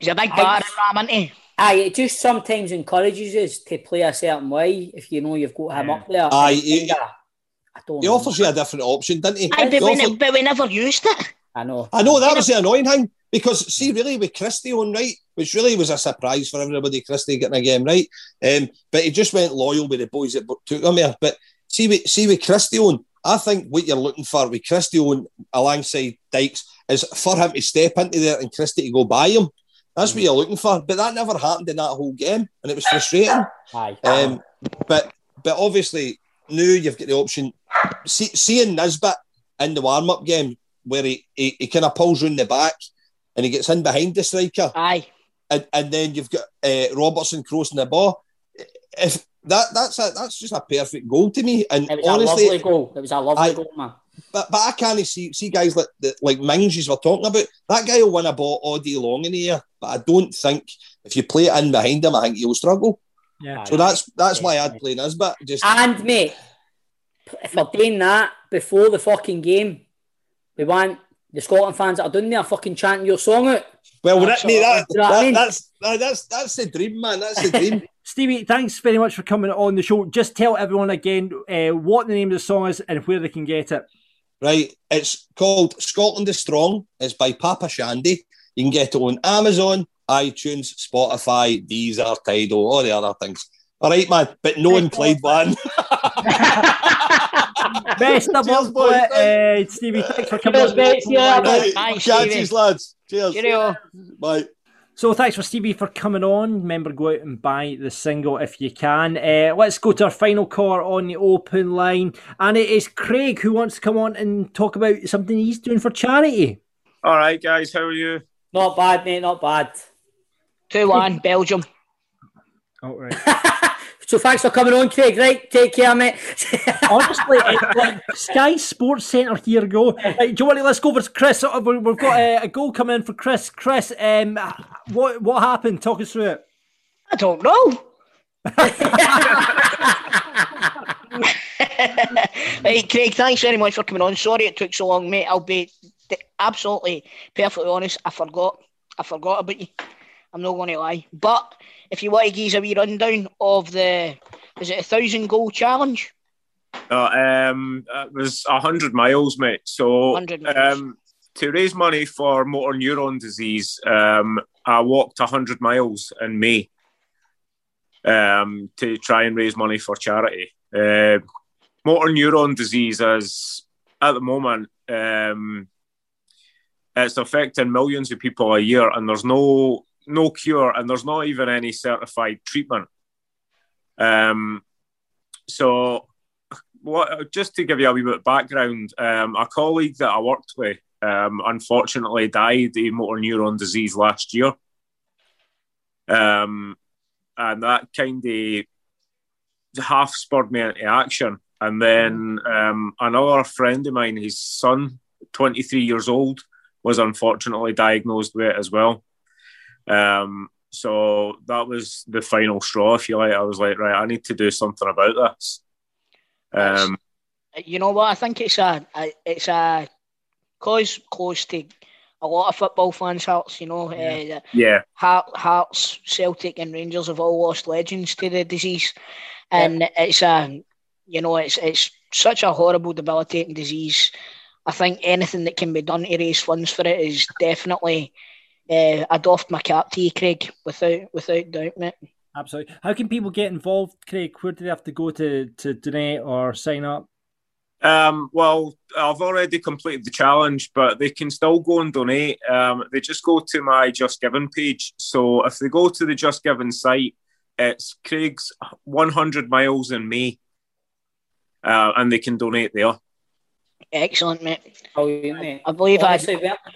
He's a big bar ram, isn't he? Aye, it just sometimes encourages us to play a certain way if you know you've got him up there. Aye, he offers you a different option, didn't he? Aye, but we never used it. I know, that was the annoying thing, because see, really, with Christie on right, which really was a surprise for everybody, Christie getting a game right, but he just went loyal with the boys that took him here. But see with Christie on, I think what you're looking for with Christie on alongside Dykes is for him to step into there and Christie to go by him. That's what you're looking for, but that never happened in that whole game, and it was frustrating. But obviously now you've got the option. Seeing Nisbet in the warm-up game, where he kind of pulls round the back and he gets in behind the striker. Aye. And then you've got Robertson crossing the ball. If that's just a perfect goal to me. And it was honestly, a lovely goal. It was a lovely goal, man. But I can't see guys like Mings you were talking about. That guy will win a ball all day long in the air, but I don't think if you play it in behind him, I think he'll struggle. Yeah. So that's why I'd play Nisbet. And mate, if we're doing that before the fucking game, we want the Scotland fans that are doing there fucking chanting your song out. Well, that's the dream, man. That's the dream. Stevie, thanks very much for coming on the show. Just tell everyone again what the name of the song is and where they can get it. Right, it's called Scotland is Strong. It's by Papa Shandy. You can get it on Amazon, iTunes, Spotify, Deezer, Tidal, all the other things. All right, man, but no one played one. Best of all, Stevie, thanks for coming. Cheers, lads. Cheers. Cheerio. Bye. So thanks for Stevie for coming on. Remember, go out and buy the single if you can. Let's go to our final caller on the open line, and it is Craig, who wants to come on and talk about something he's doing for charity. All right, guys, how are you? Not bad, mate, not bad. 2-1, Belgium. All right. So thanks for coming on, Craig. Right, take care, mate. Honestly, Sky Sports Centre here go. Do you want to, let's go over to Chris. We've got a goal coming in for Chris. Chris, what happened? Talk us through it. I don't know. Right, Craig, thanks very much for coming on. Sorry it took so long, mate. I'll be absolutely perfectly honest. I forgot about you. I'm not going to lie. But if you want to give us a wee rundown of the, is it 1,000 goal challenge? No, it was 100 miles, mate. So 100 miles. To raise money for motor neuron disease, I walked 100 miles in May to try and raise money for charity. Motor neuron disease is, at the moment, it's affecting millions of people a year, and there's no cure, and there's not even any certified treatment. So, just to give you a wee bit of background, a colleague that I worked with unfortunately died of motor neuron disease last year. And that kind of half spurred me into action. And then another friend of mine, his son, 23 years old, was unfortunately diagnosed with it as well. So that was the final straw, if you like. I was like, right, I need to do something about this. You know what? I think it's a cause close to a lot of football fans' hearts. You know, Hearts, Celtic, and Rangers have all lost legends to the disease, and it's such a horrible, debilitating disease. I think anything that can be done to raise funds for it is definitely. I'd doffed my cap to you, Craig, without doubt, mate. Absolutely. How can people get involved, Craig? Where do they have to go to donate or sign up? Well, I've already completed the challenge, but they can still go and donate. They just go to my Just Giving page. So if they go to the Just Giving site, it's Craig's 100 miles in May, and they can donate there. Excellent, mate. Brilliant, mate. I believe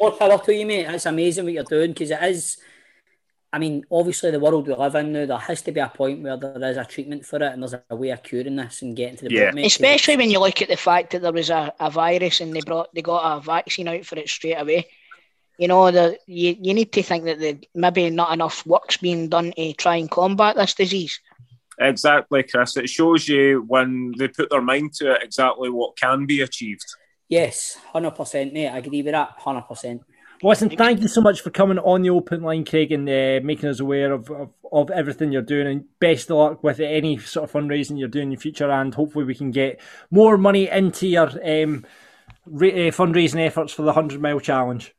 more power to you, mate. It's amazing what you're doing, because it is. I mean, obviously, the world we live in now, there has to be a point where there is a treatment for it and there's a way of curing this and getting to the bottom. Yeah. Especially when you look at the fact that there was a virus and they got a vaccine out for it straight away. You know, you need to think that maybe not enough work's being done to try and combat this disease. Exactly, Chris. It shows you when they put their mind to it exactly what can be achieved. Yes, 100%, mate. I agree with that, 100%. Well, listen, thank you so much for coming on the open line, Craig, and making us aware of everything you're doing, and best of luck with any sort of fundraising you're doing in the future, and hopefully we can get more money into your fundraising efforts for the 100 Mile Challenge.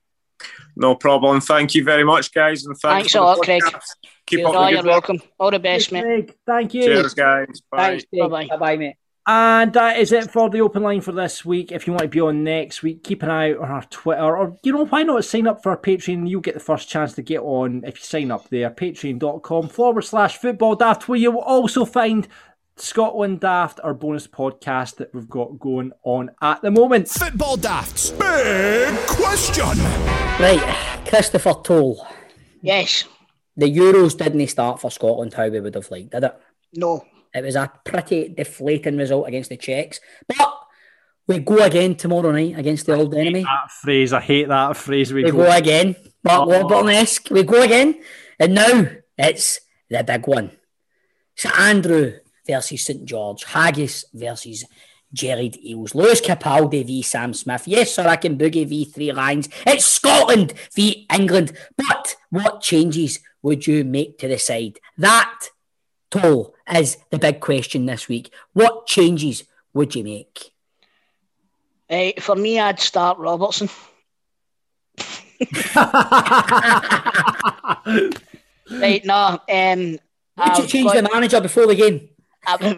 No problem. Thank you very much, guys, and thanks a lot, Craig. Keep up. You're welcome. All the best, mate. Craig, thank you. Cheers, guys. Bye. Bye-bye, mate. And that is it for the open line for this week. If you want to be on next week, keep an eye on our Twitter, or why not sign up for our Patreon? You'll get the first chance to get on if you sign up there. Patreon.com/footballdaft, where you will also find Scotland Daft, our bonus podcast that we've got going on at the moment. Football Daft's big question. Right, Christopher Toll. Yes. The Euros didn't start for Scotland how we would have liked, did it? No. It was a pretty deflating result against the Czechs. But we go again tomorrow night against the old enemy. I hate that phrase. We go again. But Warburton-esque. We go again. And now it's the big one. St Andrew versus St George. Haggis versus Gerald Eels. Lewis Capaldi v Sam Smith. Yes, sir, I can boogie v Three Lions. It's Scotland v England. But what changes would you make to the side? That, Toll, is the big question this week. What changes would you make? For me, I'd start Robertson. Right, no. Would you change the manager before the game? I don't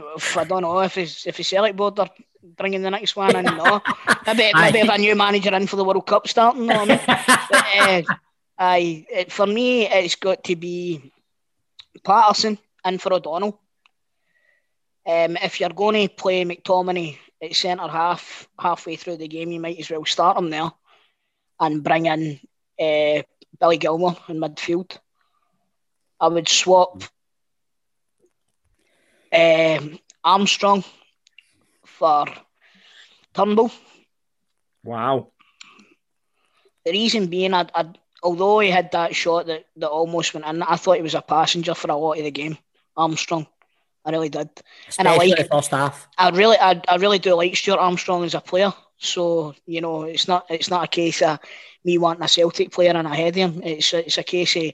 know if the Celtic board are bringing the next one in. No, maybe if a new manager in for the World Cup starting. No, but, for me, it's got to be Patterson in for O'Donnell. If you're going to play McTominay at centre half, halfway through the game, you might as well start him there and bring in Billy Gilmour in midfield. I would swap Armstrong for Turnbull. Wow. The reason being, although he had that shot that almost went in, I thought he was a passenger for a lot of the game, Armstrong. I really did. Especially the first half. I really do like Stuart Armstrong as a player. So, you know, it's not a case of me wanting a Celtic player and I head him. It's a case of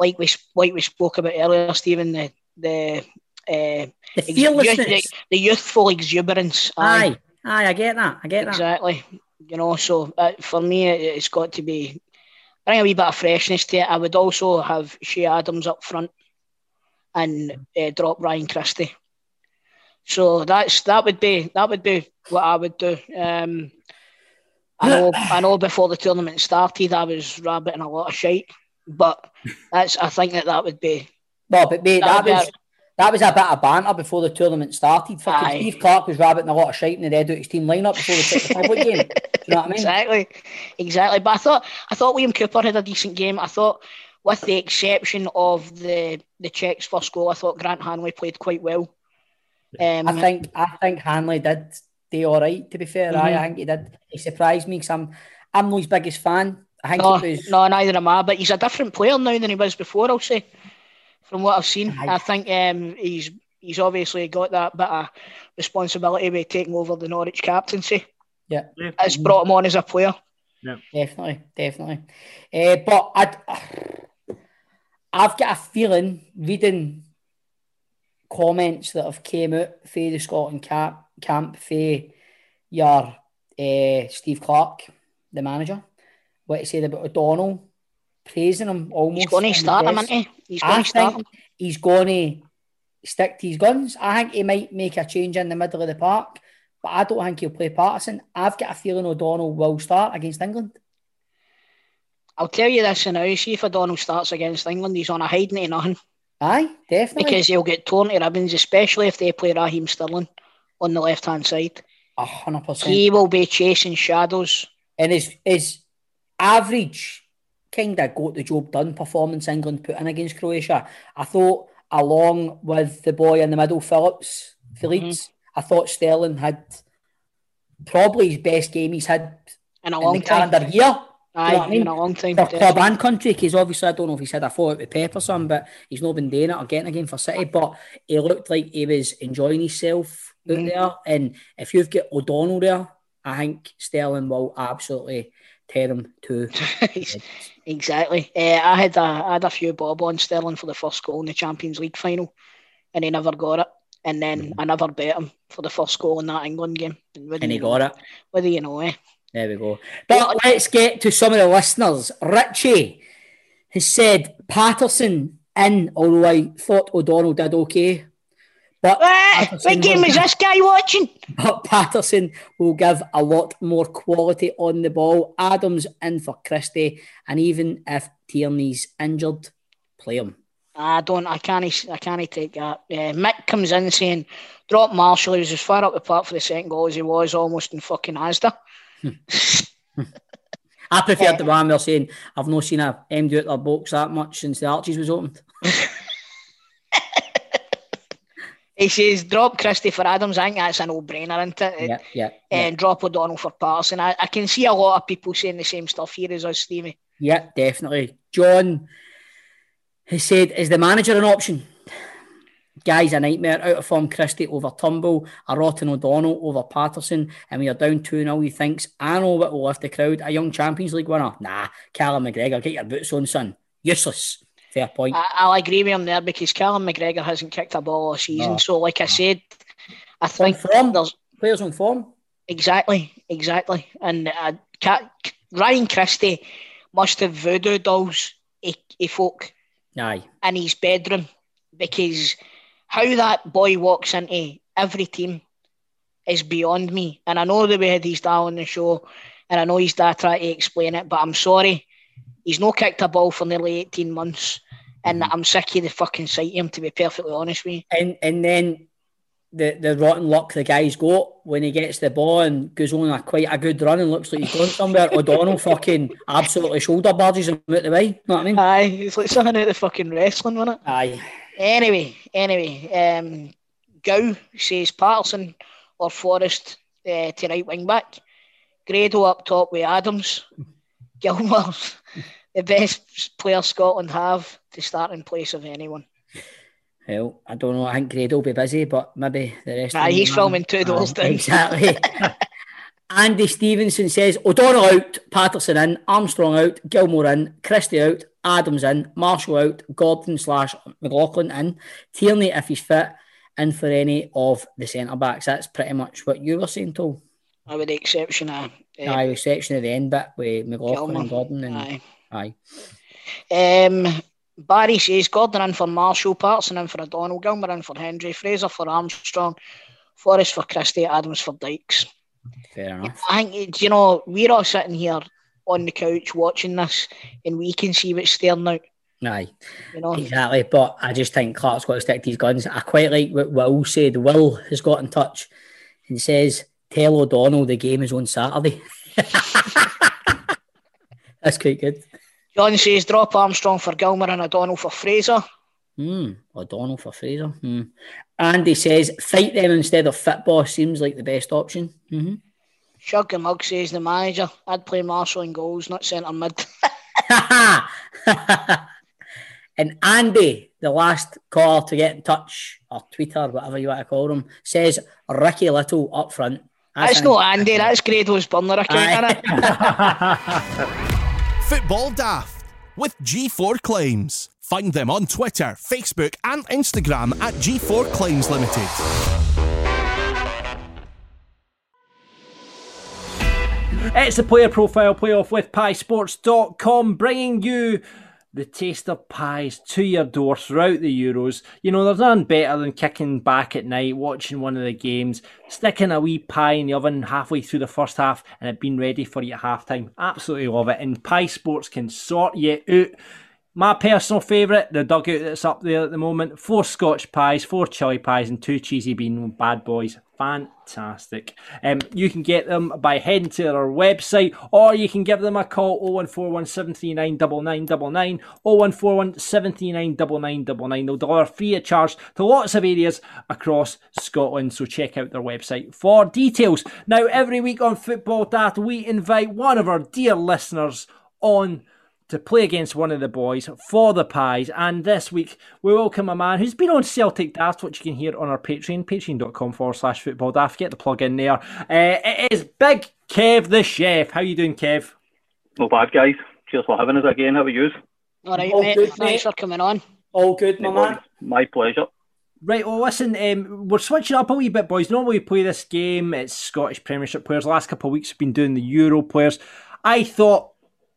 like we spoke about earlier, Stephen, the fearlessness, the youthful exuberance. Aye, I get that. Exactly. You know, so for me, it's got to be bring a wee bit of freshness to it. I would also have Ché Adams up front and drop Ryan Christie. So that would be what I would do. I know. Before the tournament started, I was rabbiting a lot of shite, but I think that would be. Well, but mate, that was a bit of banter before the tournament started. Fucking Steve Clarke was rabbiting a lot of shite in the Red Oaks team lineup before we took the public game. Do you know what I mean? Exactly. But I thought William Cooper had a decent game. I thought, with the exception of the Czechs' first goal, I thought Grant Hanley played quite well. I think Hanley did all right, to be fair. Mm-hmm. I think he did. He surprised me because I'm not his biggest fan. Neither am I, but he's a different player now than he was before, I'll say, from what I've seen. Aye. I think he's obviously got that bit of responsibility with taking over the Norwich captaincy. Yeah. It's brought him on as a player. Yeah. Definitely. But I've got a feeling, reading comments that have came out for the Scotland camp for your Steve Clarke, the manager, what he said about O'Donnell, praising him almost. He's going to start him, isn't he? He's going to stick to his guns. I think he might make a change in the middle of the park, but I don't think he'll play Patterson. I've got a feeling O'Donnell will start against England. I'll tell you this now, you see, if O'Donnell starts against England, he's on a hiding to nothing. Aye, definitely. Because he'll get torn to ribbons, especially if they play Raheem Sterling on the left-hand side. 100%. He will be chasing shadows. And his average kind of got-the-job-done performance England put in against Croatia, I thought, along with the boy in the middle, Phillips, for Leeds, I thought Sterling had probably his best game he's had in a long time. Calendar year. Aye, you know what I mean? In a long time. For club and country, because obviously I don't know if he's had a fallout with Pep or something, but he's not been doing it or getting a game for City, but he looked like he was enjoying himself out there, and if you've got O'Donnell there, I think Sterling will absolutely tear him to Exactly. I had a few bob on Sterling for the first goal in the Champions League final, and he never got it, and then I never bet him for the first goal in that England game. And he got it. Whether you know, There we go. But let's get to some of the listeners. Richie has said Patterson in, although I thought O'Donnell did okay. But what game is this guy watching? But Patterson will give a lot more quality on the ball. Adams in for Christie, and even if Tierney's injured, play him. I can't take that. Mick comes in saying, drop Marshall, he was as far up the park for the second goal as he was almost in fucking Asda. I preferred the one we're saying I've not seen a MD out their box that much since the Archies was opened. He says drop Christie for Adams. I think that's a no-brainer, isn't it? And drop O'Donnell for Patterson. I can see a lot of people saying the same stuff here as us, Stevie. Yeah, definitely. John has said, is the manager an option? Guy's a nightmare. Out of form Christie over Tumble, a rotten O'Donnell over Patterson, and we are down 2-0. He thinks, I know what will lift the crowd. A young Champions League winner? Nah, Callum McGregor, get your boots on, son. Useless. Fair point. I'll agree with him there because Callum McGregor hasn't kicked a ball all season. No. So, like I said, I think there's players on form. Exactly. And Ryan Christie must have voodoo dolls a folk in his bedroom, because how that boy walks into every team is beyond me. And I know that we had his dad on the show, and I know his dad tried to explain it, but I'm sorry, he's not kicked a ball for nearly 18 months, and I'm sick of the fucking sight of him, to be perfectly honest with you. And then the rotten luck the guy's got when he gets the ball and goes on quite a good run and looks like he's gone somewhere. O'Donnell fucking absolutely shoulder barges him out the way. You know what I mean? Aye, it's like something out of fucking wrestling, wasn't it? Aye. Anyway, Gow says Patterson or Forrest to right wing back. Grado up top with Adams. Gilmour, the best player Scotland have to start in place of anyone. Well, I don't know. I think Grado will be busy, but maybe the rest of them. He's filming two doors down. Exactly. Andy Stevenson says O'Donnell out, Patterson in, Armstrong out, Gilmour in, Christie out, Adams in, Marshall out, Gordon/McLaughlin in, Tierney if he's fit, in for any of the centre-backs. That's pretty much what you were saying, Toll. With the exception of... with the exception of the end bit with McLaughlin and Gordon. And, aye. Barry says, Gordon in for Marshall, Patterson in for O'Donnell, Gilmour in for Hendry, Fraser for Armstrong, Forrest for Christie, Adams for Dykes. Fair enough. I think, we're all sitting here on the couch watching this and we can see what's staring out. Aye, exactly. But I just think Clark's got to stick to his guns. I quite like what Will said. Will has got in touch and says, tell O'Donnell the game is on Saturday. That's quite good. John says, drop Armstrong for Gilmour and O'Donnell for Fraser. O'Donnell for Fraser. Andy says, fight them instead of football seems like the best option. Shug and Mug says, the manager, I'd play Marshall in goals, not centre mid. And Andy, the last caller to get in touch, or Twitter, whatever you want to call them, says Ricky Little up front. That's not Andy, that's Grado's burner account, isn't it? Football Daft with G4 Claims. Find them on Twitter, Facebook and Instagram at G4 Claims Limited. It's the Player Profile Playoff with PieSports.com, bringing you the taste of pies to your door throughout the Euros. There's nothing better than kicking back at night, watching one of the games, sticking a wee pie in the oven halfway through the first half and it being ready for you at halftime. Absolutely love it. And Pie Sports can sort you out. My personal favourite, the Dugout that's up there at the moment. 4 Scotch pies, 4 chili pies and 2 cheesy bean bad boys. Fantastic. You can get them by heading to their website or you can give them a call 0141 739 9999 0141 739 9999. They'll deliver free of charge to lots of areas across Scotland, so check out their website for details. Now, every week on Football Daft, we invite one of our dear listeners on to play against one of the boys for the pies. And this week, we welcome a man who's been on Celtic Daft, which you can hear on our Patreon, patreon.com/football daft. Get the plug in there. It is Big Kev the Chef. How you doing, Kev? Not bad, guys. Cheers for having us again. How are you? All right, all mate. Good, thanks for coming on. All good, my man. My pleasure. Right, well, listen, we're switching up a wee bit, boys. Normally we play this game. It's Scottish Premiership players. The last couple of weeks we've been doing the Euro players. I thought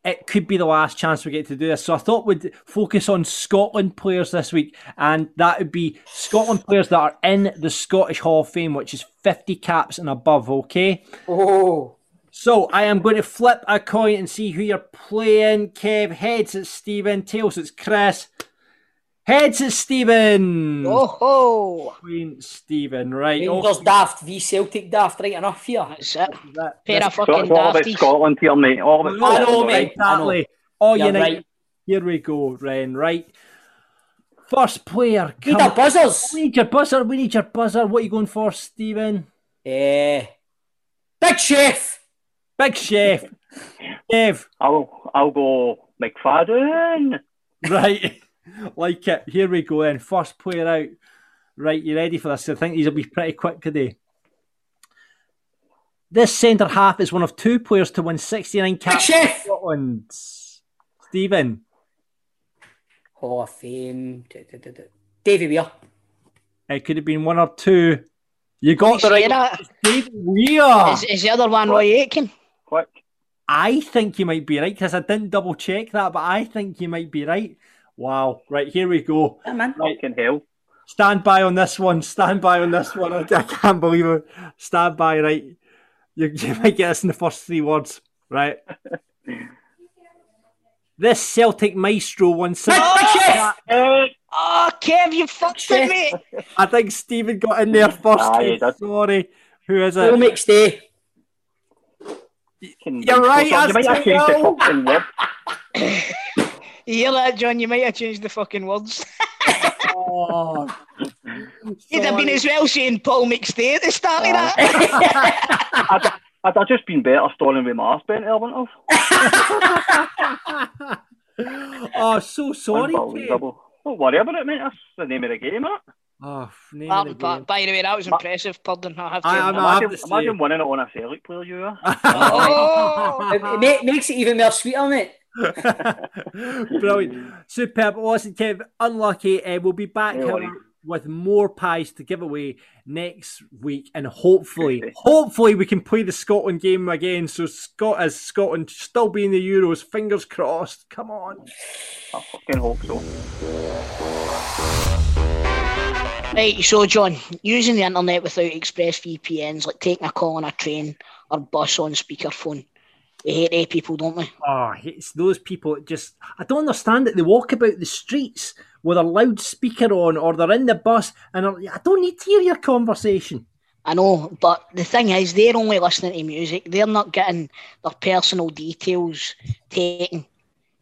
it could be the last chance we get to do this. So I thought we'd focus on Scotland players this week, and that would be Scotland players that are in the Scottish Hall of Fame, which is 50 caps and above, okay? Oh. So I am going to flip a coin and see who you're playing, Kev. Heads, it's Stephen. Tails, it's Chris. Heads, it's Stephen. Oh-ho. Queen Stephen, right. Rangers Daft v Celtic Daft, right enough here. That's it. Pair of fucking Dafties. All about Scotland here, mate. All about Scotland. I know, mate. Exactly. All unite. Here we go, Ren. Right. First player. Need our buzzers. We need your buzzer. What are you going for, Stephen? Big Chef. Kev. I'll go McFadden. Right. Like it. Here we go then. First player out. Right, you ready for this? I think these will be pretty quick today. This centre half is one of 2 players to win 69 caps for Scotland. Stephen. Hall of Fame. Davy Weir. It could have been 1 or 2. You got the right. Davy Weir. Is the other one Roy Aitken? Quick. I think you might be right because I didn't double check that, but I think you might be right. Wow. Right, here we go. Fucking hell. Stand by on this one. I can't believe it. Stand by, right. You might get this in the first 3 words. Right. This Celtic maestro won... Kev, you fucked with me. I think Stephen got in there first. Sorry. Who is it? We'll make stay. You're right. You might have changed the fucking word. You hear that, John? You might have changed the fucking words. You'd have been as well saying Paul McStay at the start of that. I'd just been better starting with my arse bent there, wouldn't I? Oh, so sorry. Don't worry about it, mate. That's the name of the game, isn't it? Oh, by the way, that was impressive, Purdon. Imagine winning it on a Celtic player, you are. It makes it even more sweeter, mate. Brilliant. Superb. Listen, Kev, unlucky. We'll be back with more pies to give away next week, and hopefully we can play the Scotland game again. So Scotland still be in the Euros, fingers crossed. Come on. I fucking hope so. Right, so John, using the internet without express VPNs, like taking a call on a train or bus on speakerphone. They hate their people, don't they? Oh, it's those people that just... I don't understand it. They walk about the streets with a loudspeaker on, or they're in the bus, and I don't need to hear your conversation. I know, but the thing is, they're only listening to music. They're not getting their personal details taken.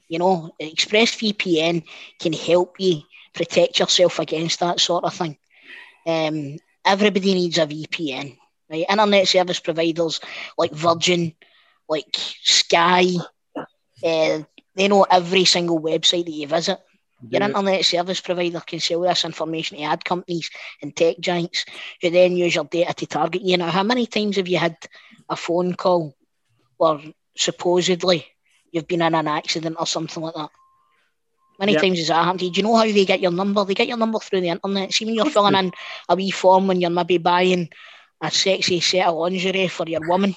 You know, ExpressVPN can help you protect yourself against that sort of thing. Everybody needs a VPN, right? Internet service providers like Virgin, like Sky, they know every single website that you visit. Your internet service provider can sell this information to ad companies and tech giants, who then use your data to target you. Now, how many times have you had a phone call where supposedly you've been in an accident or something like that? Many times has that happened? Do you know how they get your number? They get your number through the internet. See, when you're filling in a wee form when you're maybe buying a sexy set of lingerie for your woman.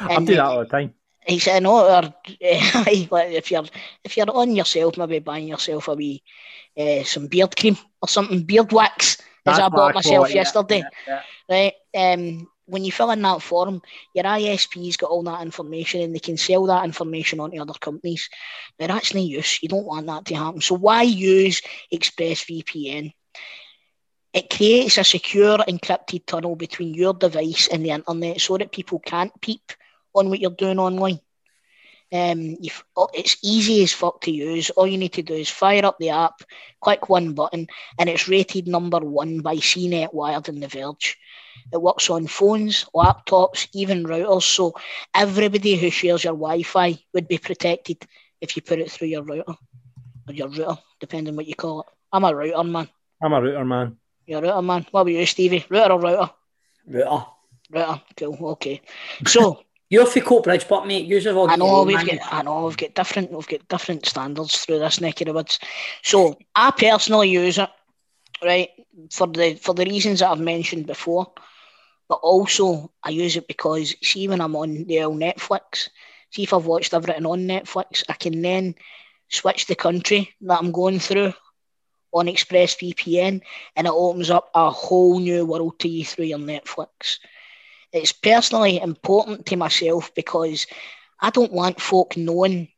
I do that all the time. He said, "No, or if you're on yourself, maybe buying yourself a wee some beard cream or something, beard wax, as I bought myself yesterday, right? When you fill in that form, your ISP's got all that information, and they can sell that information onto other companies. Now, that's no use. You don't want that to happen. So why use ExpressVPN? It creates a secure, encrypted tunnel between your device and the internet, so that people can't peep on what you're doing online. It's easy as fuck to use. All you need to do is fire up the app, click one button, and it's rated number one by CNET, Wired and The Verge. It works on phones, laptops, even routers, so everybody who shares your Wi-Fi would be protected if you put it through your router, or your router, depending on what you call it. I'm a router man. You're a router man. What about you, Stevie? Router or router? Router. Cool, okay. So... You're off the Coat Bridge, but mate, you've all we've got different standards through this neck of the woods. So I personally use it, right, for the reasons that I've mentioned before, but also I use it because, see, when I'm on the old Netflix, see, if I've watched everything on Netflix, I can then switch the country that I'm going through on ExpressVPN, and it opens up a whole new world to you through your Netflix. It's personally important to myself because I don't want folk knowing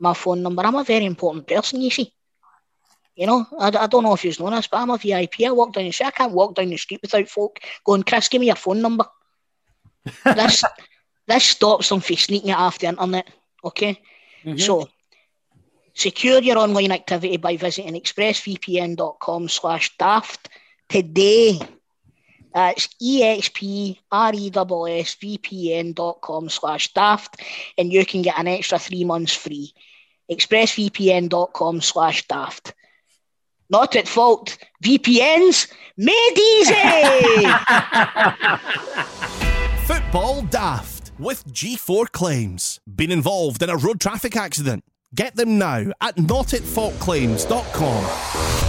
my phone number. I'm a very important person, you see. You know, I don't know if you've known this, but I'm a VIP. I can't walk down the street without folk going, "Chris, give me your phone number." This stops them from sneaking it off the internet, okay? Mm-hmm. So, secure your online activity by visiting expressvpn.com/daft today. That's expressvpn.com/daft, and you can get an extra 3 months free. Expressvpn.com/daft. Not at fault. VPNs made easy. Football Daft with G4 Claims. Been involved in a road traffic accident? Get them now at notatfaultclaims.com.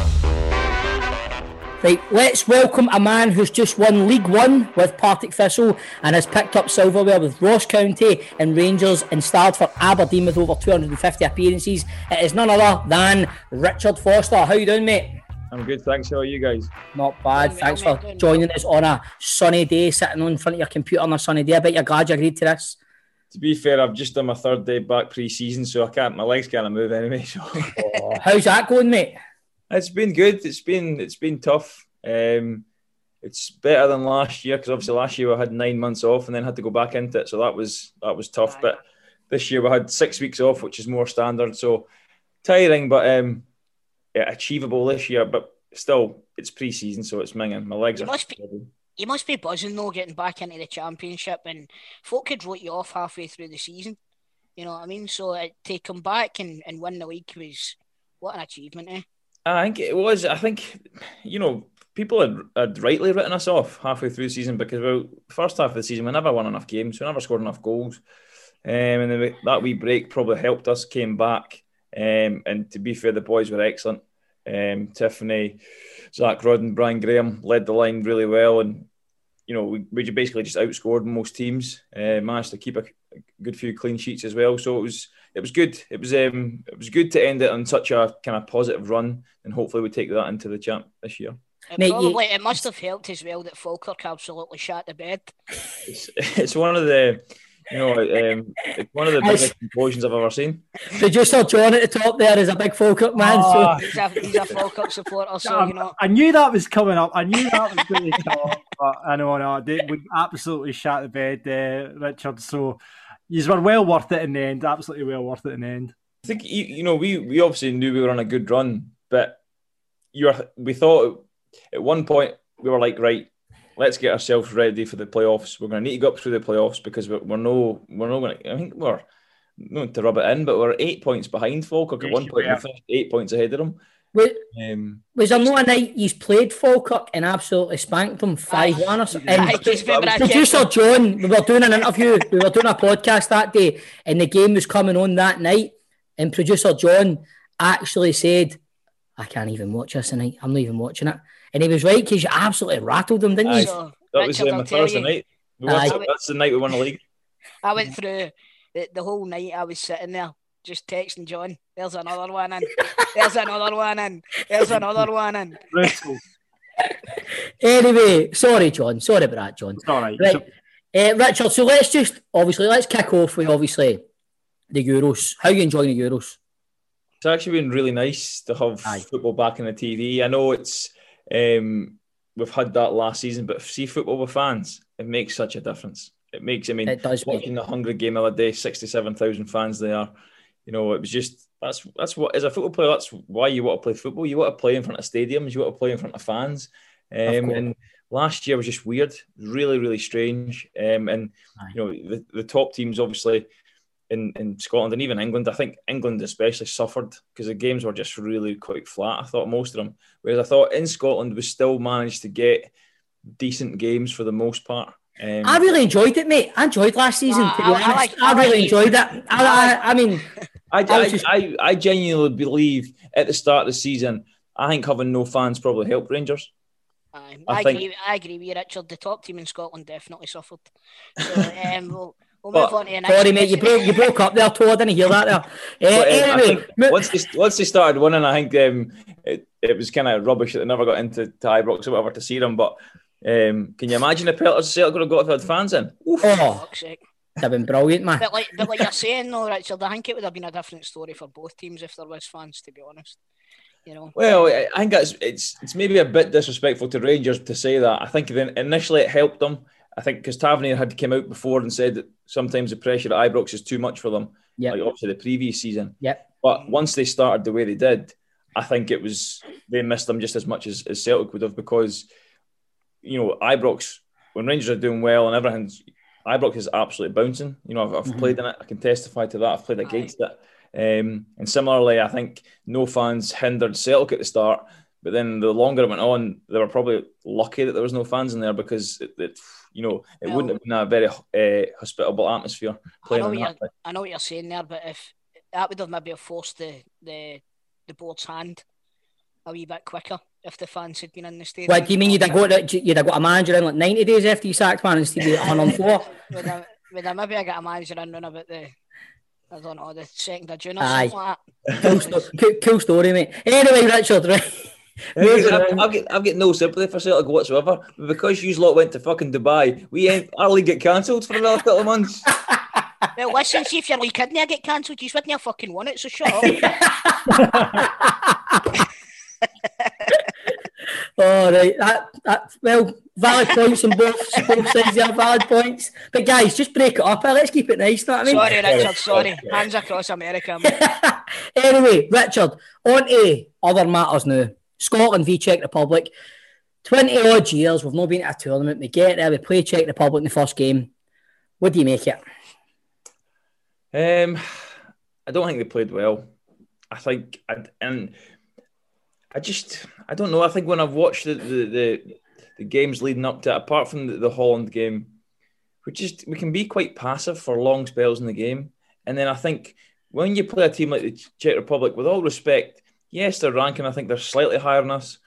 Right, let's welcome a man who's just won League One with Partick Thistle and has picked up silverware with Ross County and Rangers, and starred for Aberdeen with over 250 appearances. It is none other than Richard Foster. How you doing, mate? I'm good, thanks. How are you guys? Not bad. Thanks for joining us on a sunny day, sitting in front of your computer on a sunny day. I bet you're glad you agreed to this. To be fair, I've just done my third day back pre-season, so my legs can't move anyway. So. How's that going, mate? It's been good. It's been tough. It's better than last year, because obviously last year I had 9 months off and then had to go back into it, so that was tough. But this year we had 6 weeks off, which is more standard. So tiring, but achievable this year. But still, it's pre-season, so it's minging. My legs you must be buzzing though, getting back into the Championship, and folk had wrote you off halfway through the season. You know what I mean? So to come back and win the league was what an achievement, eh? I think it was. I think, you know, people had rightly written us off halfway through the season because, well, the first half of the season we never won enough games, we never scored enough goals. And then that wee break probably helped us, came back. And to be fair, the boys were excellent. Tiffany, Zach Rodden, Brian Graham led the line really well. And, you know, we basically just outscored most teams. Managed to keep a good few clean sheets as well. So it was good. It was good to end it on such a kind of positive run. And hopefully we take that into the champ this year. It must have helped as well that Falkirk absolutely shat the bed. It's one of the... You know, it's one of the biggest conclusions I've ever seen. Producer John at the top there is a big Falkirk man. Oh, so. He's a Falkirk supporter, so you know. I knew that was coming up. I knew that was going to come up. But I know. They would absolutely shat the bed, Richard. So you were well worth it in the end. Absolutely well worth it in the end. I think, you know, we obviously knew we were on a good run, but we thought at one point we were like, right, let's get ourselves ready for the playoffs. We're going to need to go up through the playoffs because we're not going to. I think we're not to rub it in, but we're 8 points behind Falkirk at one point. We finished 8 points ahead of them. Was there not a night you played Falkirk and absolutely spanked them 5-1 or something? Producer John, we were doing an interview, we were doing a podcast that day, and the game was coming on that night, and producer John actually said, "I can't even watch this tonight. I'm not even watching it." And he was right, because you absolutely rattled them, didn't you? So, that was my Thursday night. That's the night we won the league. I went through the whole night. I was sitting there just texting John. There's another one in. There's another one in. There's another one in. Anyway, sorry, John. Sorry about that, John. It's all right. Richard, so let's kick off with, the Euros. How are you enjoying the Euros? It's actually been really nice to have football back on the TV. I know it's... we've had that last season, but see football with fans, it makes such a difference. Watching the Hungry game the other day, 67,000 fans there. You know, it was just that's what, as a football player, that's why you want to play football. You want to play in front of stadiums, you want to play in front of fans. And last year was just weird, really, really strange. You know, the top teams obviously in Scotland and even England, I think England especially suffered because the games were just really quite flat, I thought, most of them. Whereas I thought in Scotland we still managed to get decent games for the most part. I really enjoyed it, mate. I enjoyed last season. I really enjoyed it. I genuinely believe at the start of the season, I think having no fans probably helped Rangers. I agree with you, Richard. The top team in Scotland definitely suffered. So, sorry, mate, you broke up there, Todd. I didn't hear that there. Anyway, once they started winning, I think it was kind of rubbish that they never got into Ibrox or whatever to see them. But can you imagine the pelters Celtic could have got if they had fans in? Oof. Oh, that'd been brilliant, man. But like you're saying, though, Richard, I think it would have been a different story for both teams if there was fans, to be honest. You know. Well, I think it's maybe a bit disrespectful to Rangers to say that. I think then initially it helped them. I think because Tavernier had come out before and said that sometimes the pressure at Ibrox is too much for them, like obviously the previous season. Yep. But once they started the way they did, I think it was they missed them just as much as Celtic would have because, you know, Ibrox, when Rangers are doing well and everything's, Ibrox is absolutely bouncing. You know, I've played in it. I can testify to that. I've played against it. And similarly, I think no fans hindered Celtic at the start. But then the longer it went on, they were probably lucky that there was no fans in there because it wouldn't have been a very hospitable atmosphere. I know what you're saying there, but if that would have maybe forced the board's hand a wee bit quicker if the fans had been in the stadium. What do you mean you'd have got a manager in like 90 days after you sacked man and Stevie on floor? Maybe I got a manager in about the. I don't know, the 2nd of June or something like that. Cool story, mate. Anyway, Richard, right? I've got no sympathy for Celtic whatsoever because you lot went to fucking Dubai. Our league get cancelled for another couple of months. Well, listen, see if your league didn't get cancelled, you wouldn't have fucking won it, so shut up. All right, valid points on both sides there, valid points. But guys, just break it up. Let's keep it nice, know what I mean? Sorry, Richard, sorry. Hands across America. Anyway, Richard, on to other matters now. Scotland v Czech Republic. 20-odd years, we've not been at a tournament. We get there, we play Czech Republic in the first game. What do you make it? I don't think they played well. I don't know. I think when I've watched the games leading up to it, apart from the Holland game, we can be quite passive for long spells in the game. And then I think when you play a team like the Czech Republic, with all respect, yes, they're ranking, I think they're slightly higher than us,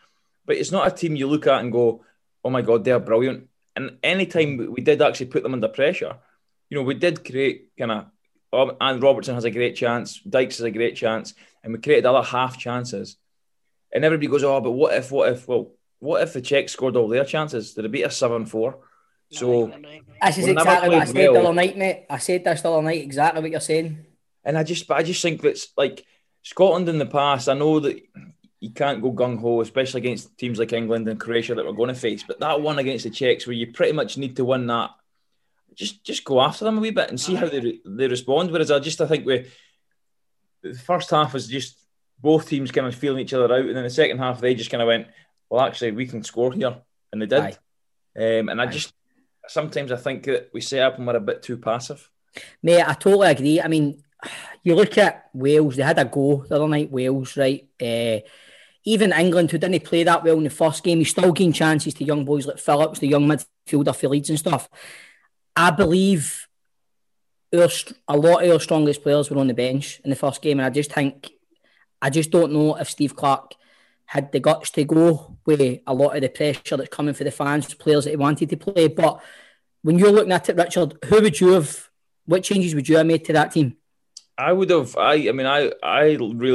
but it's not a team you look at and go, oh my God, they're brilliant. And any time we did actually put them under pressure, you know, we did create Andy Robertson has a great chance, Dykes has a great chance, and we created other half chances. And everybody goes, oh, but what if? Well, what if the Czechs scored all their chances? Did it beat us 7-4? So this is exactly what I said the other night, mate. I said this the other night, exactly what you're saying. And I just think that's like Scotland in the past. I know that you can't go gung ho, especially against teams like England and Croatia that we're going to face. But that one against the Czechs, where you pretty much need to win that, just go after them a wee bit and see how they respond. Whereas I think the first half was just both teams kind of feeling each other out, and then the second half they just kind of went, well, actually, we can score here, and they did. And sometimes I think that we set up and we're a bit too passive. Mate, I totally agree. I mean, you look at Wales, they had a go the other night, Wales, right? Even England, who didn't play that well in the first game, he's still getting chances to young boys like Phillips, the young midfielder for Leeds and stuff. I believe a lot of our strongest players were on the bench in the first game, and I just don't know if Steve Clarke had the guts to go with a lot of the pressure that's coming for the fans, players that he wanted to play. But when you're looking at it, Richard, what changes would you have made to that team? I really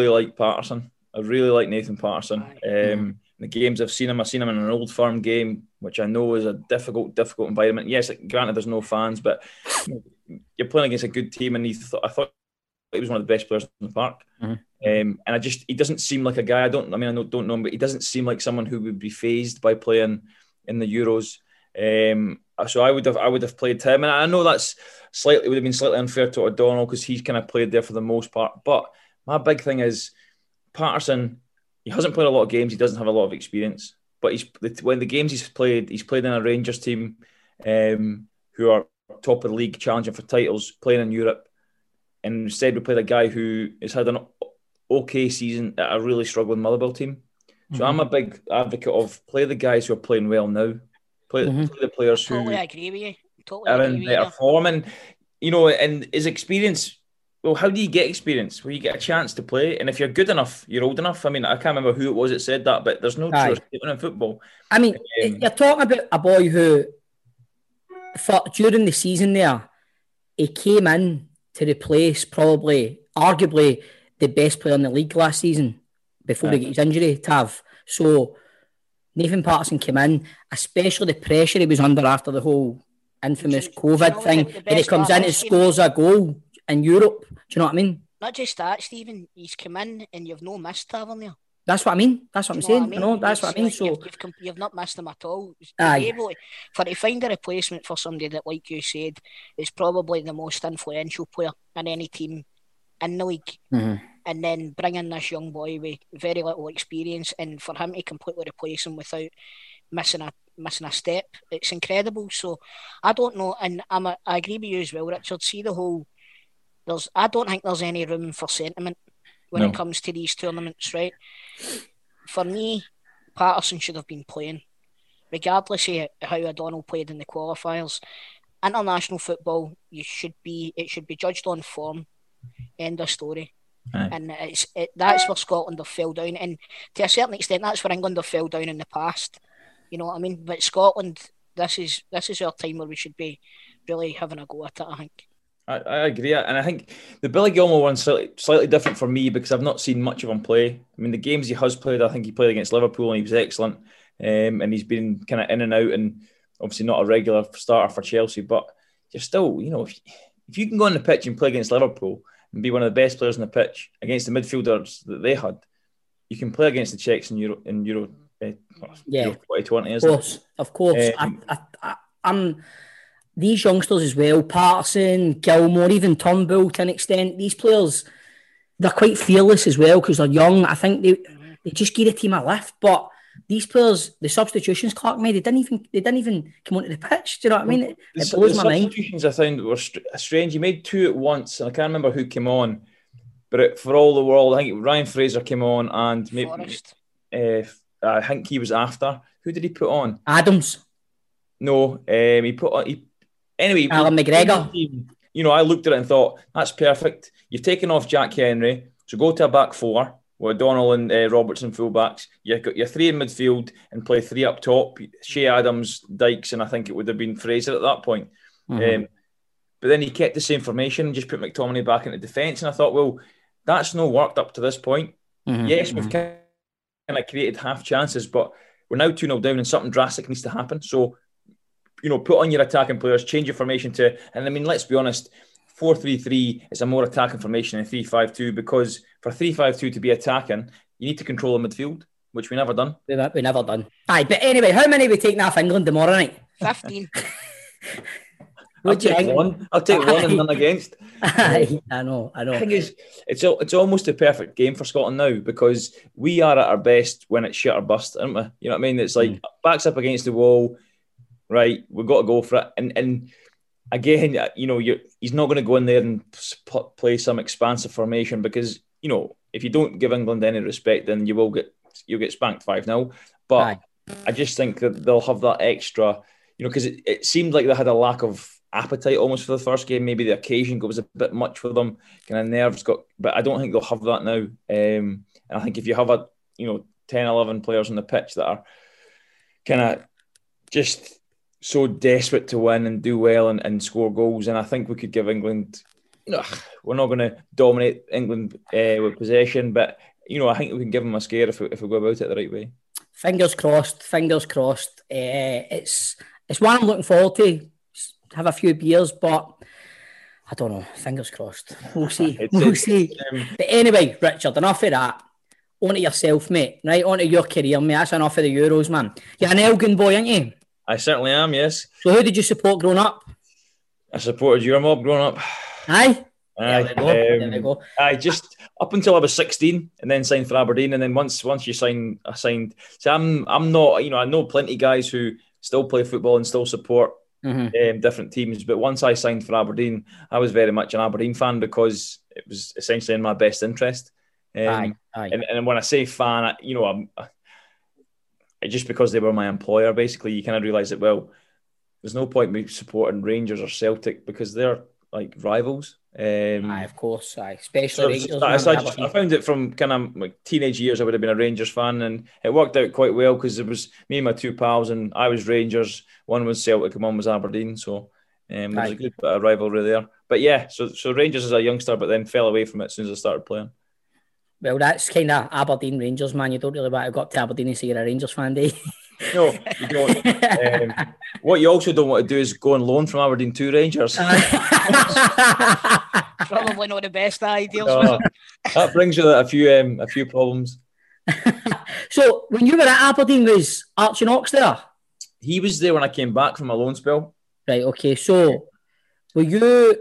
like Patterson. I really like Nathan Patterson. The games I've seen him in an Old Firm game, which I know is a difficult environment. Yes, granted there's no fans, but you're playing against a good team, and I thought he was one of the best players in the park. And he doesn't seem like a guy. I don't know him, but he doesn't seem like someone who would be phased by playing in the Euros. So I would have played him, and I know it would have been slightly unfair to O'Donnell because he's kind of played there for the most part. But my big thing is Patterson. He hasn't played a lot of games. He doesn't have a lot of experience, but when the games he's played in a Rangers team who are top of the league, challenging for titles, playing in Europe. And instead, we played a guy who has had an okay season at a really struggling Motherwell team. So I'm a big advocate of play the guys who are playing well now. Play the players who agree with you. Are in better form. And, you know, and his experience, well, how do you get experience? Well, you get a chance to play. And if you're good enough, you're old enough. I mean, I can't remember who it was that said that, but there's no true statement in football. I mean, you're talking about a boy who, during the season there, he came in to replace arguably the best player in the league last season before he got his injury, Tav. So Nathan Patterson came in, especially the pressure he was under after the whole infamous COVID thing, and he comes in and scores a goal in Europe. Do you know what I mean? Not just that, Stephen. He's come in and you've no missed Tav there. That's what I mean. That's what I'm saying. That's what I mean. So you've not missed him at all. For to find a replacement for somebody that, like you said, is probably the most influential player in any team in the league, and then bring in this young boy with very little experience, and for him to completely replace him without missing a step, it's incredible. So I don't know, and I agree with you as well, Richard. See the whole. I don't think there's any room for sentiment when it comes to these tournaments, right? For me, Patterson should have been playing, regardless of how O'Donnell played in the qualifiers. International football, it should be judged on form. End of story. Right. And that's where Scotland have fell down, and to a certain extent, that's where England have fell down in the past. You know what I mean? But Scotland, this is our time where we should be really having a go at it, I think. I agree, and I think the Billy Gilmour one's slightly different for me because I've not seen much of him play. I mean, the games he has played, I think he played against Liverpool and he was excellent, and he's been kind of in and out, and obviously not a regular starter for Chelsea, but you're still, you know, if you can go on the pitch and play against Liverpool and be one of the best players on the pitch against the midfielders that they had, you can play against the Czechs in Euro 2020, isn't it? Of course. I'm... These youngsters as well, Patterson, Gilmour, even Turnbull to an extent, these players, they're quite fearless as well because they're young. I think they just give the team a lift. But these players, the substitutions Clarke made, they didn't even come onto the pitch. Do you know what I mean? It blows my mind. The substitutions I found were strange. He made two at once, and I can't remember who came on. But for all the world, I think Ryan Fraser came on, and maybe I think he was after. Who did he put on? Adams. No, he put on. Anyway, Alan McGregor. You know, I looked at it and thought, that's perfect. You've taken off Jack Hendry, so go to a back four with O'Donnell and Robertson fullbacks. You've got your three in midfield and play three up top. Ché Adams, Dykes, and I think it would have been Fraser at that point. Mm-hmm. But then he kept the same formation and just put McTominay back into defence. And I thought, well, that's not worked up to this point. Mm-hmm. Yes, we've kind of created half chances, but we're now 2-0 down and something drastic needs to happen. So, you know, put on your attacking players, change your formation to, and I mean, let's be honest, 4-3-3 is a more attacking formation than 3-5-2, because for 3-5-2 to be attacking, you need to control the midfield, which we never done. We never done. Aye, but anyway, how many are we taking off England tomorrow night? 15. I'll take one and none against. I know. The thing is, it's almost a perfect game for Scotland now, because we are at our best when it's shit or bust, aren't we? You know what I mean? It's like, backs up against the wall, right, we've got to go for it. And again, you know, he's not going to go in there and play some expansive formation, because, you know, if you don't give England any respect, then you'll get spanked 5-0. But aye. I just think that they'll have that extra, you know, because it seemed like they had a lack of appetite almost for the first game. Maybe the occasion was a bit much for them, kind of nerves got, but I don't think they'll have that now. And I think if you have 10, 11 players on the pitch that are kind of just so desperate to win and do well and score goals, and I think we could give England, we're not going to dominate England with possession, but you know, I think we can give them a scare if we go about it the right way. Fingers crossed. It's one I'm looking forward to. Have a few beers, but I don't know. Fingers crossed. We'll see. But anyway, Richard, enough of that. On to yourself, mate. Right, on to your career, mate. That's enough of the Euros, man. You're an Elgin boy, aren't you? I certainly am, yes. So who did you support growing up? I supported your mob growing up. Aye? Aye. There we go. Aye, just up until I was 16, and then signed for Aberdeen, and then once you sign, I signed. So I'm not, I know plenty of guys who still play football and still support different teams, but once I signed for Aberdeen, I was very much an Aberdeen fan because it was essentially in my best interest. Aye. And when I say fan, just because they were my employer, basically, you kind of realise that, well, there's no point me supporting Rangers or Celtic because they're like rivals. Aye, of course, aye. Especially so Rangers. I found it from kind of like teenage years. I would have been a Rangers fan, and it worked out quite well because it was me and my two pals, and I was Rangers, one was Celtic, and one was Aberdeen. So there was a good bit of rivalry there. But yeah, so Rangers as a youngster, but then fell away from it as soon as I started playing. Well, that's kind of Aberdeen Rangers, man. You don't really want to go up to Aberdeen and say you're a Rangers fan, do you? No, you don't. What you also don't want to do is go on loan from Aberdeen to Rangers. Probably not the best ideas. That brings with it a few problems. So, when you were at Aberdeen, was Archie Knox there? He was there when I came back from my loan spell. Right, okay. So, were you...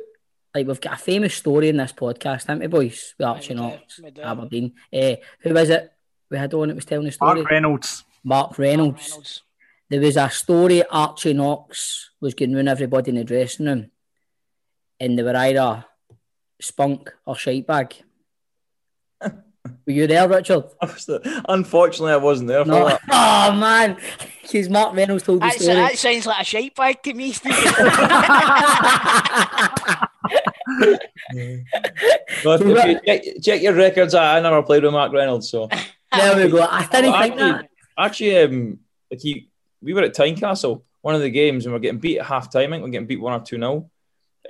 Like, we've got a famous story in this podcast, haven't we, boys? With Archie Knox, Aberdeen. Who was it we had on that was telling the story? Mark Reynolds. There was a story Archie Knox was getting round everybody in the dressing room, and they were either spunk or shite bag. Were you there, Richard? Unfortunately, I wasn't there for that. Oh, man. Because Mark Reynolds told the story. That sounds like a shite bag to me, Steve. Check your records. I never played with Mark Reynolds, so there we go. I didn't think that. Actually, we were at Tynecastle one of the games, and we're getting beat at half time. I think we're getting beat 1 or 2-0,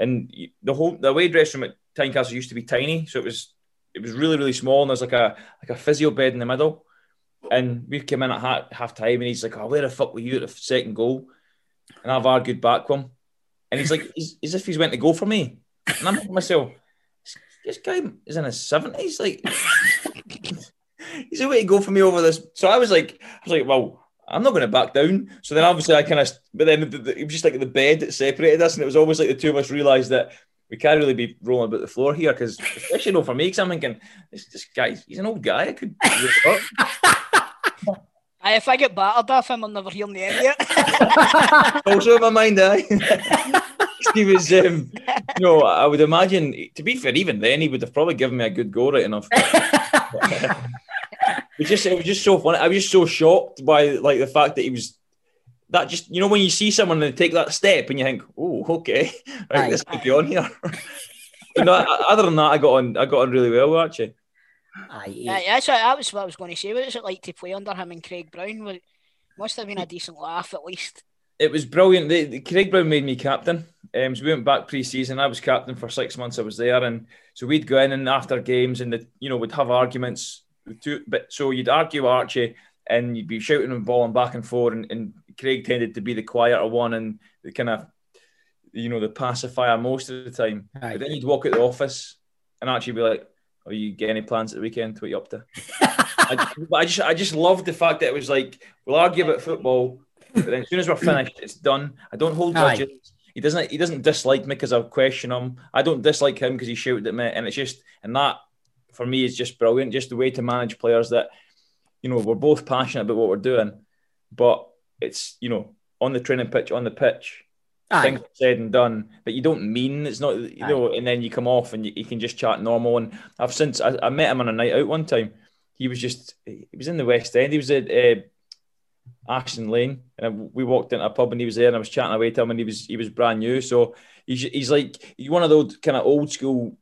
and the away dressing room at Tynecastle used to be tiny, so it was really, really small, and there's like a physio bed in the middle, and we came in at half time, and he's like, "Oh, where the fuck were you at the second goal?" And I've argued back with him, and he's like, "As if he's went to go for me." And I'm thinking myself, this guy is in his 70s. Like, he's a way to go for me over this. So I was like, well, I'm not going to back down. So then obviously it was just like the bed that separated us, and it was almost like the two of us realised that we can't really be rolling about the floor here, because especially for me, because I'm thinking, this guy, he's an old guy. I could do it up. If I get battered off him, I'll never hear the end yet. Also in my mind, aye. He was, I would imagine, to be fair, even then, he would have probably given me a good go, right enough. It was just so funny. I was just so shocked by, like, the fact that he was, that just, you know, when you see someone and they take that step and you think, oh, okay, right, this could be on here. But no, other than that, I got on really well, actually. That was what I was going to say. What was it like to play under him and Craig Brown? It must have been a decent laugh, at least. It was brilliant. Craig Brown made me captain. So we went back pre-season. I was captain for 6 months. I was there, and so we'd go in and after games, and we'd have arguments. So you'd argue Archie, and you'd be shouting and balling back and forth, and Craig tended to be the quieter one and the kind of, the pacifier most of the time. Aye. But then you'd walk out the office, and Archie would be like, "Are you getting any plans at the weekend? What are you up to?" I just loved the fact that it was like, we'll argue about football, but then as soon as we're finished, it's done. I don't hold grudges. He doesn't dislike me because I'll question him. I don't dislike him because he shouted at me, and it's just, and that for me is just brilliant. Just the way to manage players that, we're both passionate about what we're doing, but it's, on the training pitch, on the pitch, things are said and done, but you don't mean, it's not, and then you come off and you can just chat normal. And I met him on a night out one time. He was in the West End. He was at Ashton Lane, and we walked into a pub and he was there, and I was chatting away to him, and he was brand new. So he's like, one of those kind of old school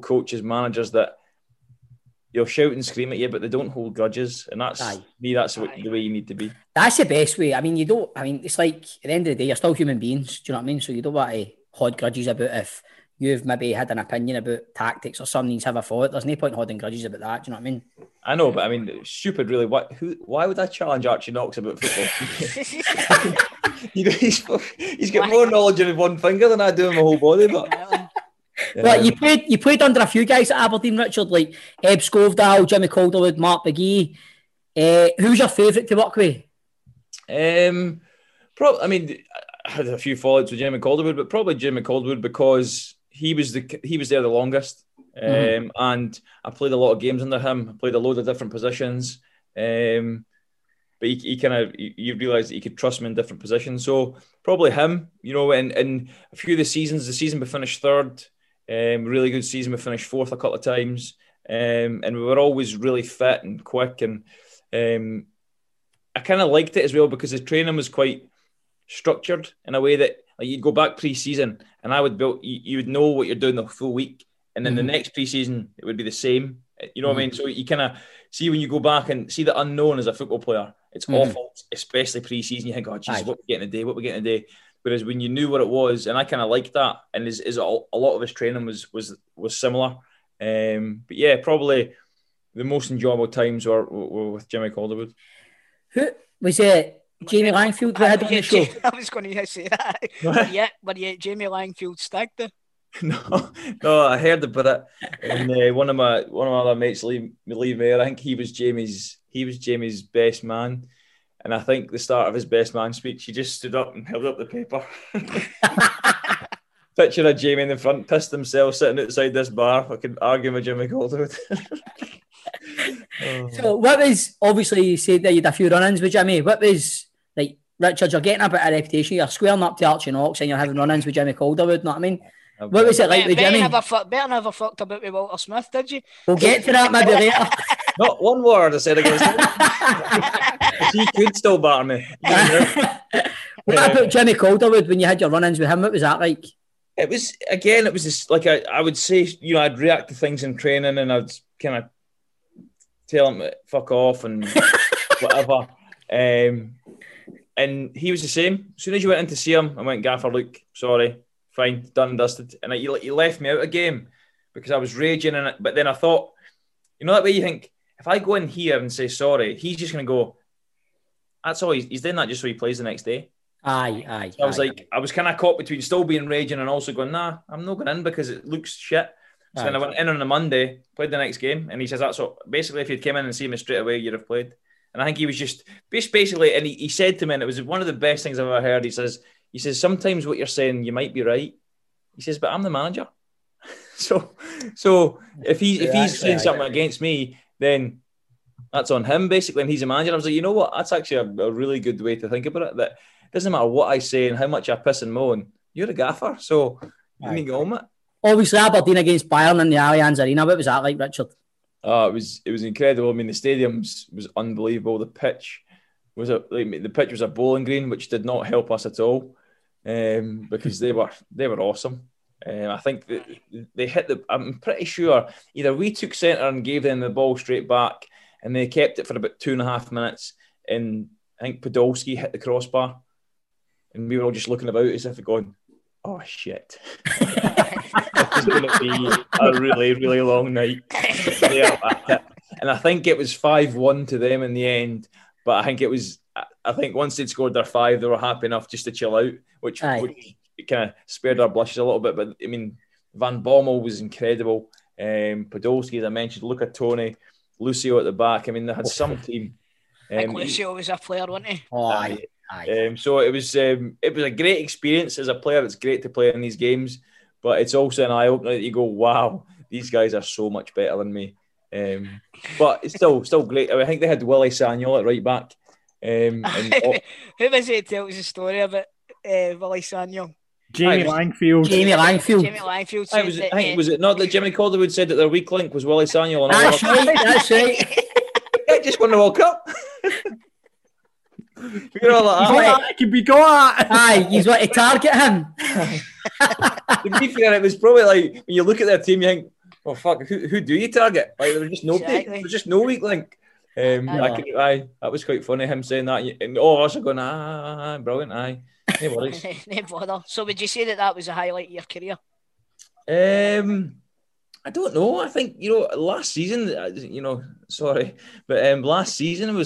coaches, managers that they'll shout and scream at you, but they don't hold grudges. And that's me, that's the way you need to be. That's the best way. I mean, it's like, at the end of the day, you're still human beings. Do you know what I mean? So you don't want to hold grudges about if you've maybe had an opinion about tactics or something, you have a thought. There's no point holding grudges about that. Do you know what I mean? I know, but I mean, stupid, really. Why would I challenge Archie Knox about football? He's got more knowledge in one finger than I do in my whole body, but... Well, you played under a few guys at Aberdeen, Richard, like Eb Scovdale, Jimmy Calderwood, Mark McGee. Who's your favourite to work with? I had a few fallouts with Jimmy Calderwood, but probably Jimmy Calderwood because he was there the longest, and I played a lot of games under him. I played a load of different positions, but you realised that he could trust me in different positions. So probably him, and a few of the seasons. The season we finished third. Really good season. We finished fourth a couple of times, and we were always really fit and quick. And I kind of liked it as well because the training was quite structured in a way that, like, you'd go back pre-season, and I would build. You would know what you're doing the full week, and then the next pre-season it would be the same. You know what I mean? So you kind of see when you go back and see the unknown as a football player. It's awful, especially pre-season. You think, oh, jeez, what we getting today? What we getting today? Whereas when you knew what it was, and I kind of liked that, and a lot of his training was similar. But yeah, probably the most enjoyable times were with Jimmy Calderwood. Who was it? Jamie Langfield who had on the show? I was going to say that. Were you Jamie Langfield stag do? No, I heard about it. And one of my other mates, Lee Mayer, I think he was Jamie's best man. And I think the start of his best man speech, he just stood up and held up the paper. Picture of Jamie in the front, pissed himself sitting outside this bar. I could argue with Jimmy Calderwood. So what was, obviously you said that you had a few run-ins with Jimmy. What was, like, Richard, you're getting a bit of reputation, you're squaring up to Archie Knox and you're having run-ins with Jimmy Calderwood, you know what I mean? Okay. What was it like with Jimmy? Better never fucked about with Walter Smith, did you? We'll get to that maybe later. Not one word I said against him. He could still batter me. What about Jimmy Calderwood when you had your run-ins with him? What was that like? It was, again, it was just, like, I would say, I'd react to things in training and I'd kind of tell him to fuck off and whatever. And he was the same. As soon as you went in to see him, I went, "Gaffer, look, sorry, fine, done and dusted." And he left me out of game because I was raging. But then I thought, that way you think, if I go in here and say sorry, he's just going to go, that's all he's doing that just so he plays the next day. Aye. So I was like, I was kind of caught between still being raging and also going, nah, I'm not going in because it looks shit. So then I went in on a Monday, played the next game, and he says, that's all. Basically, if you'd come in and seen me straight away, you'd have played. And I think he was just, basically, and he said to me, and it was one of the best things I've ever heard, he says, sometimes what you're saying, you might be right. He says, but I'm the manager. So if he's saying something against me, then that's on him, basically, and he's a manager. I was like, you know what? That's actually a really good way to think about it, that it doesn't matter what I say and how much I piss and moan, you're a gaffer, so you can get on with it. Obviously, Aberdeen against Bayern in the Allianz Arena. What was that like, Richard? It was incredible. I mean, the stadium was unbelievable. The pitch was a, like, the pitch was a bowling green, which did not help us at all, because they were awesome. I think they hit the. I'm pretty sure either we took centre and gave them the ball straight back, and they kept it for about 2.5 minutes. And I think Podolski hit the crossbar, and we were all just looking about as if going, "Oh shit!" It's going to be a really, really long night. And I think it was 5-1 to them in the end. But I think it was. I think once they'd scored their 5, they were happy enough just to chill out, which kind of spared our blushes a little bit. But I mean, Van Bommel was incredible. Podolski, as I mentioned, Luca Toni, Lucio at the back. I mean, they had some team. Lucio was a player, wasn't he? So it was a great experience as a player. It's great to play in these games, but it's also an eye opener that you go, "Wow, these guys are so much better than me." But it's still great. I mean, I think they had Willie Sagnol at right back. Who was it? Tells the story about Willie Sagnol. Jamie Langfield. Jamie Langfield. Was it not that Jimmy Calderwood said that their weak link was Willie Sagnol? And that's right. I just won the World Cup. You're all like, I can be got. Aye, he's want to target him. To be fair, it was probably like when you look at their team, you think, "Oh fuck, who do you target?" Like there was just nobody. Exactly. There was just no weak link. That was quite funny him saying that, and all of us are going, brilliant, aye. No worries. No bother. So would you say that was a highlight of your career? I don't know. I think, last season, last season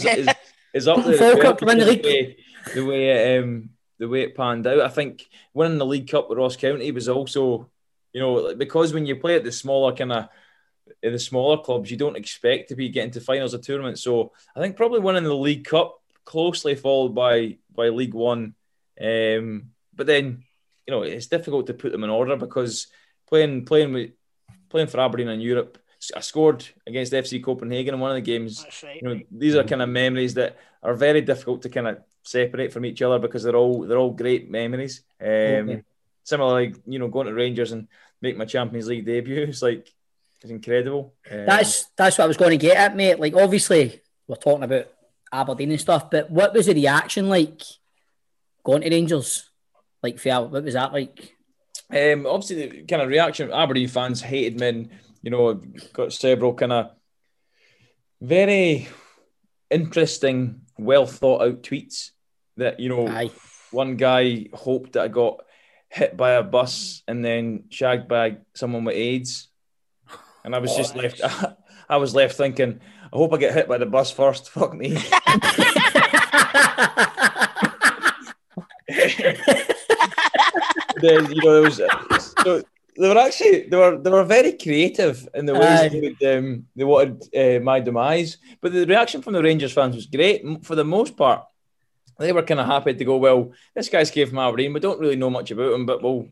is up there. The way it panned out. I think winning the League Cup with Ross County was also, because when you play at the smaller clubs, you don't expect to be getting to finals of tournaments. So I think probably winning the League Cup, closely followed by League One. But then, it's difficult to put them in order because playing for Aberdeen in Europe. I scored against FC Copenhagen in one of the games. That's right. These are kind of memories that are very difficult to kind of separate from each other because they're all great memories. Similarly, going to Rangers and make my Champions League debut, it's incredible. That's what I was going to get at, mate. Like, obviously, we're talking about Aberdeen and stuff, but what was the reaction like going to Rangers? Like, Fial, what was that like? Obviously, the kind of reaction, Aberdeen fans hated me. And, got several kind of very interesting, well thought out tweets that, one guy hoped that I got hit by a bus and then shagged by someone with AIDS. And I was just left, I was left thinking, I hope I get hit by the bus first. Fuck me. They were very creative in the ways they wanted my demise. But the reaction from the Rangers fans was great. For the most part, they were kind of happy to go, well, this guy's came from Aberdeen. We don't really know much about him, but we'll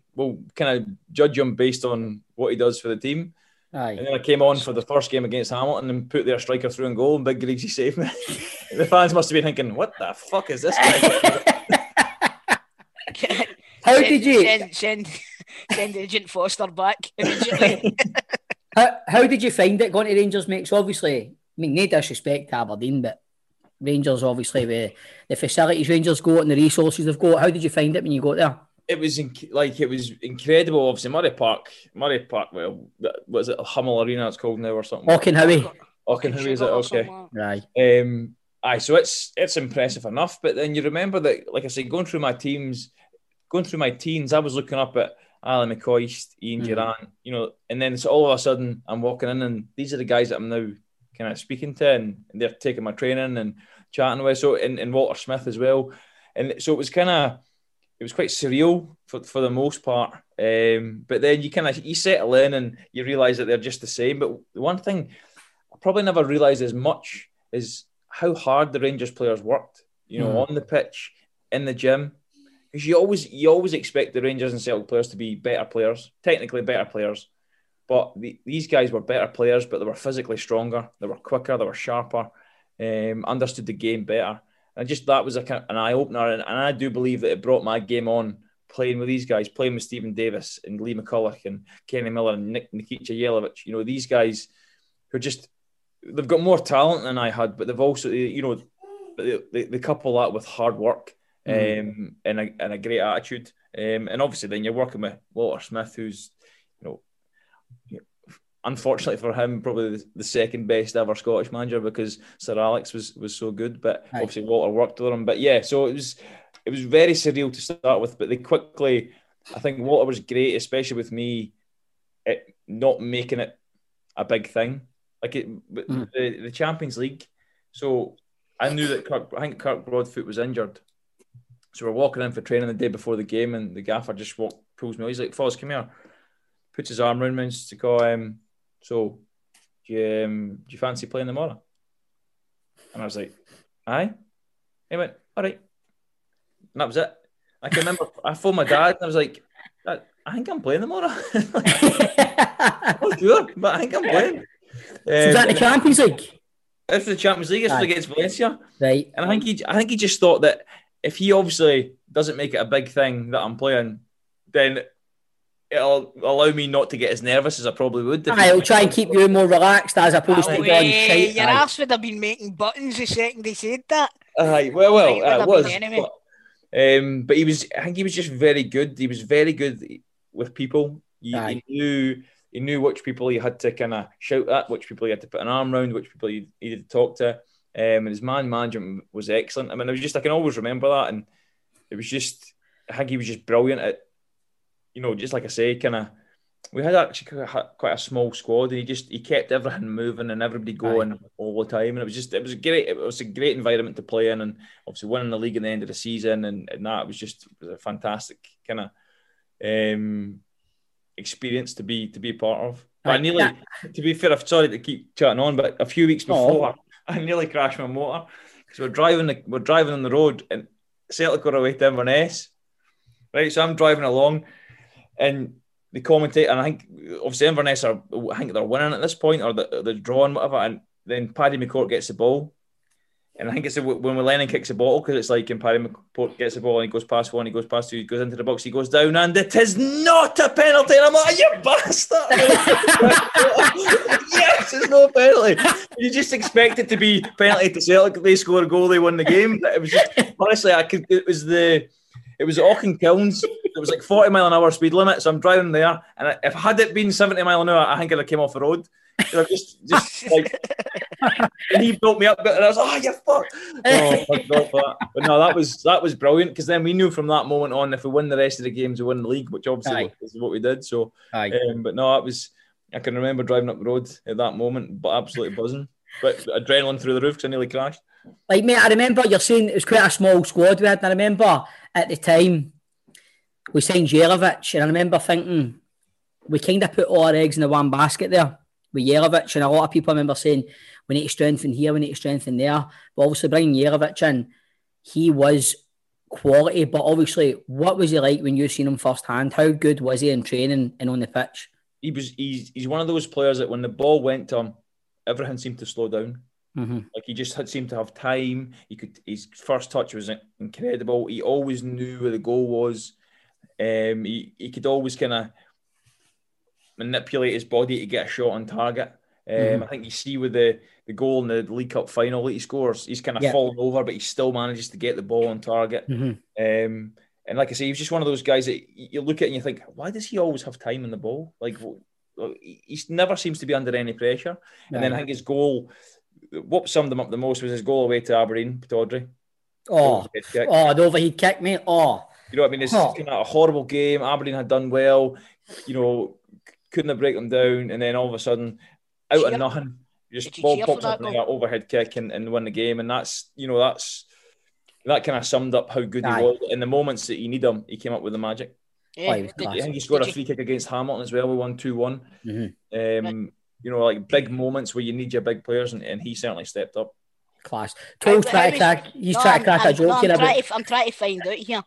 kind of judge him based on what he does for the team. Aye. And then I came on for the first game against Hamilton and put their striker through and goal, and Big Griggsy saved me. The fans must have been thinking, what the fuck is this guy? How did you send Agent Foster back immediately? How did you find it going to Rangers, mate? So obviously, I mean, no disrespect to Aberdeen, but Rangers, obviously, with the facilities Rangers got and the resources they've got, how did you find it when you got there? It was it was incredible. Obviously, Murray Park. Well, was it Hummel Arena? It's called now or something. Auchenhowie. Auchenhowie is it? Okay. Right. So it's impressive enough. But then you remember that, like I said, going through my teens, I was looking up at Alan McCoist, Ian Durant, and then all of a sudden I'm walking in and these are the guys that I'm now kind of speaking to and they're taking my training and chatting with, and Walter Smith as well. And so it was quite surreal for the most part. But then you settle in and you realise that they're just the same. But the one thing I probably never realised as much is how hard the Rangers players worked, on the pitch, in the gym. Because you always expect the Rangers and Celtic players to be better players, technically better players, but these guys were better players, but they were physically stronger, they were quicker, they were sharper, understood the game better, and just that was an eye opener, and I do believe that it brought my game on playing with these guys, playing with Stephen Davis and Lee McCulloch and Kenny Miller and Nikita Jelavic. These guys who they've got more talent than I had, but they've also but they couple that with hard work and a great attitude. And obviously then you're working with Walter Smith, who's, unfortunately for him, probably the second best ever Scottish manager, because Sir Alex was so good, but obviously Walter worked with him. But yeah, so it was very surreal to start with, but they quickly, I think Walter was great, especially with me, not making it a big thing. Like the Champions League, so I knew that Kirk Broadfoot was injured. So we're walking in for training the day before the game, and the gaffer just pulls me. He's like, "Foz, come here." Puts his arm around me and to go, "So, do you fancy playing tomorrow?" And I was like, "Aye." He went, "All right," and that was it. I can remember I phoned my dad and I was like, "I think I'm playing tomorrow." Like, not sure, but I think I'm playing. Is that the Champions League? It's the Champions League. It's against Valencia, right? And I think he just thought that if he obviously doesn't make it a big thing that I'm playing, then it'll allow me not to get as nervous as I probably would. I'll try and keep you more relaxed as opposed to going shite. Your arse would have been making buttons the second they said that. Well, it was. Anyway. But he was. I think he was just very good. He was very good with people. He knew which people he had to kind of shout at, which people he had to put an arm around, which people he needed to talk to. And his man management was excellent. I mean, I can always remember that. And it was just, I think he was just brilliant at, just like I say, kind of, we had actually quite a small squad, and he kept everything moving and everybody going all the time. And it was a great environment to play in. And obviously winning the league at the end of the season and that was a fantastic kind of, experience to be part of. But to be fair, I'm sorry to keep chatting on, but a few weeks before, I nearly crashed my motor because we're driving on the road and Celtic were away to Inverness, right? So I'm driving along, and the commentator, and I think obviously Inverness they're winning at this point, or they're drawing, whatever. And then Paddy McCourt gets the ball, and I think it's when Lennon kicks the ball, because it's like when Paddy McCourt gets the ball and he goes past one, he goes past two, he goes into the box, he goes down, and it is not a penalty. And I'm like, you bastard! Yes, it's no penalty. You just expect it to be penalty to Celtic. They score a goal, they win the game. It was just, honestly, it was Auchincloss. It was like 40 mile an hour speed limit, so I'm driving there, and if had it been 70 mile an hour, I think I'd have came off the road. So just like. And he built me up, and I was like, "Oh, you fuck!" But no, that was brilliant, because then we knew from that moment on, if we win the rest of the games, we win the league, which obviously is what we did. So, but no, that was. I can remember driving up the road at that moment, but absolutely buzzing, but adrenaline through the roof because I nearly crashed. Like, mate, I remember you're saying it was quite a small squad we had, and I remember at the time we signed Jelovic, and I remember thinking we kind of put all our eggs in the one basket there with Jelovic, and a lot of people I remember saying, we need to strengthen here, we need to strengthen there. But obviously bringing Jelovic in, he was quality, but obviously what was he like when you seen him firsthand? How good was he in training and on the pitch? He's one of those players that when the ball went to him, everything seemed to slow down. Mm-hmm. Like he just seemed to have time. His first touch was incredible. He always knew where the goal was. He could always kind of manipulate his body to get a shot on target. I think you see with the goal in the League Cup final that he scores, he's kind of fallen over, but he still manages to get the ball on target. And like I say, he was just one of those guys that you look at and you think, why does he always have time in the ball? Like, he never seems to be under any pressure. No. And then I think his goal, what summed him up the most was his goal away to Aberdeen, to Audrey. The overhead kick, mate. You know what I mean? It's a horrible game. Aberdeen had done well, couldn't have break them down, and then all of a sudden, out of nothing, just ball pops up in that overhead kick and win the game. And that kind of summed up how good he was. In the moments that you need him, he came up with the magic. Yeah, I think he scored a free kick against Hamilton as well. We won 2-1. Mm-hmm. Like big moments where you need your big players, and he certainly stepped up. Class. Toll's trying to crack. He's trying to crack a joke here. I'm trying to find out here.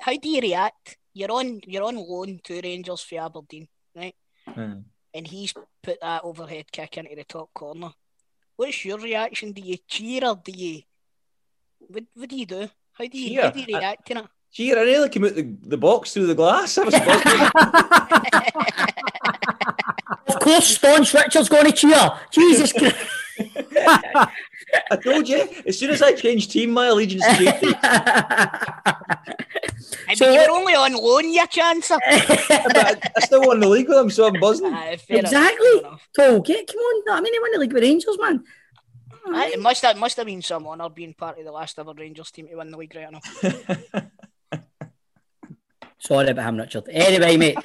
How do you react? You're on loan to Rangers for Aberdeen, right? Mm. And he's put that overhead kick into the top corner. What's your reaction? Do you cheer or do you? What do you do? How do you react to that? Cheer! I nearly came out the box through the glass. I was Of course, Staunch Richard's going to cheer. Jesus Christ! I told you, as soon as I changed team, my allegiance changed. So you were only on loan, you chancer. But I still won the league with him, so I'm buzzing. Exactly. Toll, get come on. No, I mean, they won the league with Rangers, man. Right. It must have been some honour being part of the last ever Rangers team to win the league, right now. Sorry about him, Richard. Anyway, mate.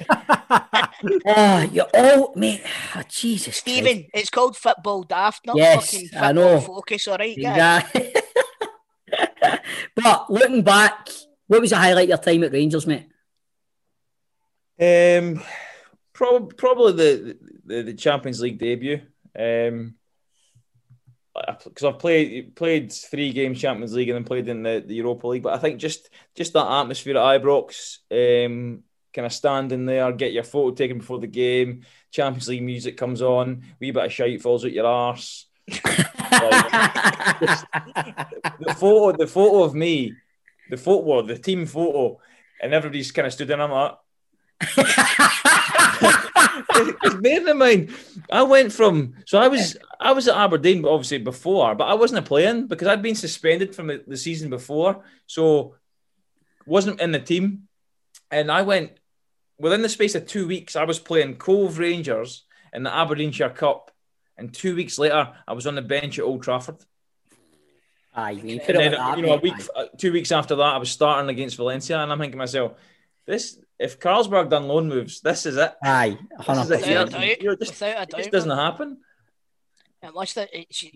You're all, mate. Oh, Jesus. Stephen, Christ. It's called football daft, not fucking football I know. Focus, all right, guys? Exactly. But looking back, what was the highlight of your time at Rangers, mate? Probably the Champions League debut. Because I've played three games Champions League and then played in the Europa League, but I think just that atmosphere at Ibrox, kind of standing there, get your photo taken before the game, Champions League music comes on, wee bit of shite falls out your arse. Like, just, the photo of me, the team photo, and everybody's kind of stood in. I'm like, because bearing in mind, I was at Aberdeen obviously before, but I wasn't playing because I'd been suspended from the season before, so wasn't in the team. And I went within the space of 2 weeks. I was playing Cove Rangers in the Aberdeenshire Cup, and 2 weeks later I was on the bench at Old Trafford. Aye, a week, 2 weeks after that, I was starting against Valencia, and I'm thinking to myself, this. If Carlsberg done loan moves, this is it. Aye, 100%. It doesn't happen. It must have,